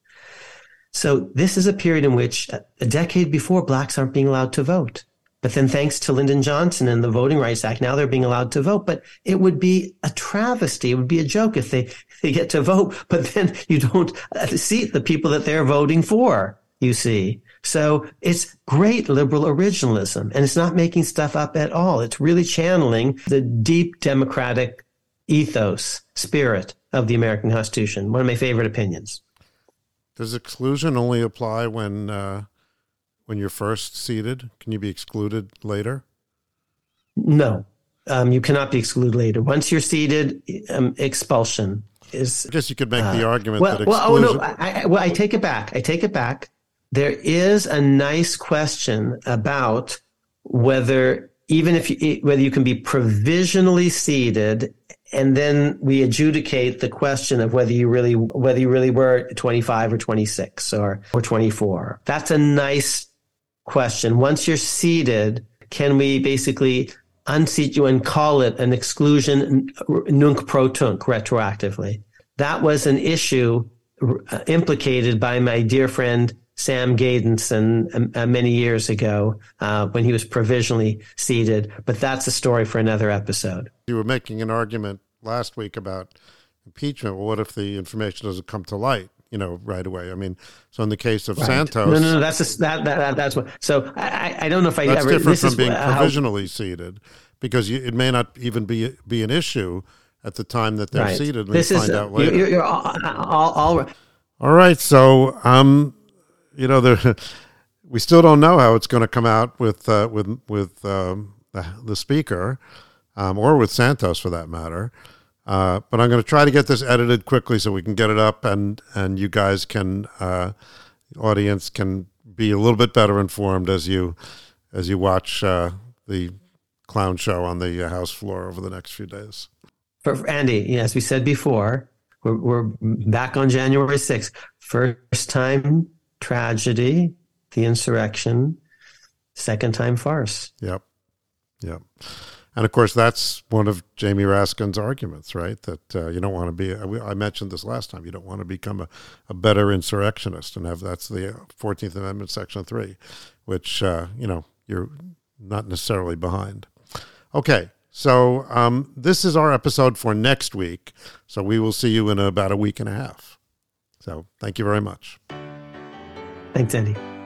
So this is a period in which a decade before blacks aren't being allowed to vote. But then thanks to Lyndon Johnson and the Voting Rights Act, now they're being allowed to vote. But it would be a travesty. It would be a joke if they, if they get to vote, but then you don't seat the people that they're voting for, you see. So it's great liberal originalism, and it's not making stuff up at all. It's really channeling the deep democratic ethos, spirit of the American Constitution. One of my favorite opinions. Does exclusion only apply when... Uh... When you're first seated, can you be excluded later? No, um, you cannot be excluded later. Once you're seated, um, expulsion is... I guess you could make uh, the argument well, that exclusion... Well, oh, no, I, I, well, I take it back. I take it back there is a nice question about whether even if you, whether you can be provisionally seated, and then we adjudicate the question of whether you really whether you really were twenty-five or twenty-six or or twenty-four. That's a nice question. Once you're seated, can we basically unseat you and call it an exclusion nunc pro tunc retroactively? That was an issue implicated by my dear friend Sam Gadenson uh, many years ago uh, when he was provisionally seated. But that's a story for another episode. You were making an argument last week about impeachment. Well, what if the information doesn't come to light, you know, right away? I mean, so in the case of right. Santos. No, no, no, that's a, that, that, that that's what. So I, I don't know if I that's ever. That's different this from being how, provisionally seated, because you, it may not even be be an issue at the time that they're right. seated. We this find is, out later. You're, you're all, all, all, all right. So, um, you know, there, we still don't know how it's going to come out with uh, with with um, the, the speaker, um, or with Santos for that matter. Uh, but I'm going to try to get this edited quickly so we can get it up, and and you guys can, uh, the audience can be a little bit better informed as you as you watch uh, the clown show on the House floor over the next few days. For Andy, you know, as we said before, we're, we're back on January sixth, first time. Tragedy, the insurrection, second time farce. Yep. Yep. And of course, that's one of Jamie Raskin's arguments, right? That uh, you don't want to be, I mentioned this last time, you don't want to become a, a better insurrectionist and have, that's the fourteenth Amendment, Section three, which, uh, you know, you're not necessarily behind. Okay. So um, this is our episode for next week. So we will see you in about a week and a half. So thank you very much. Thanks, Andy.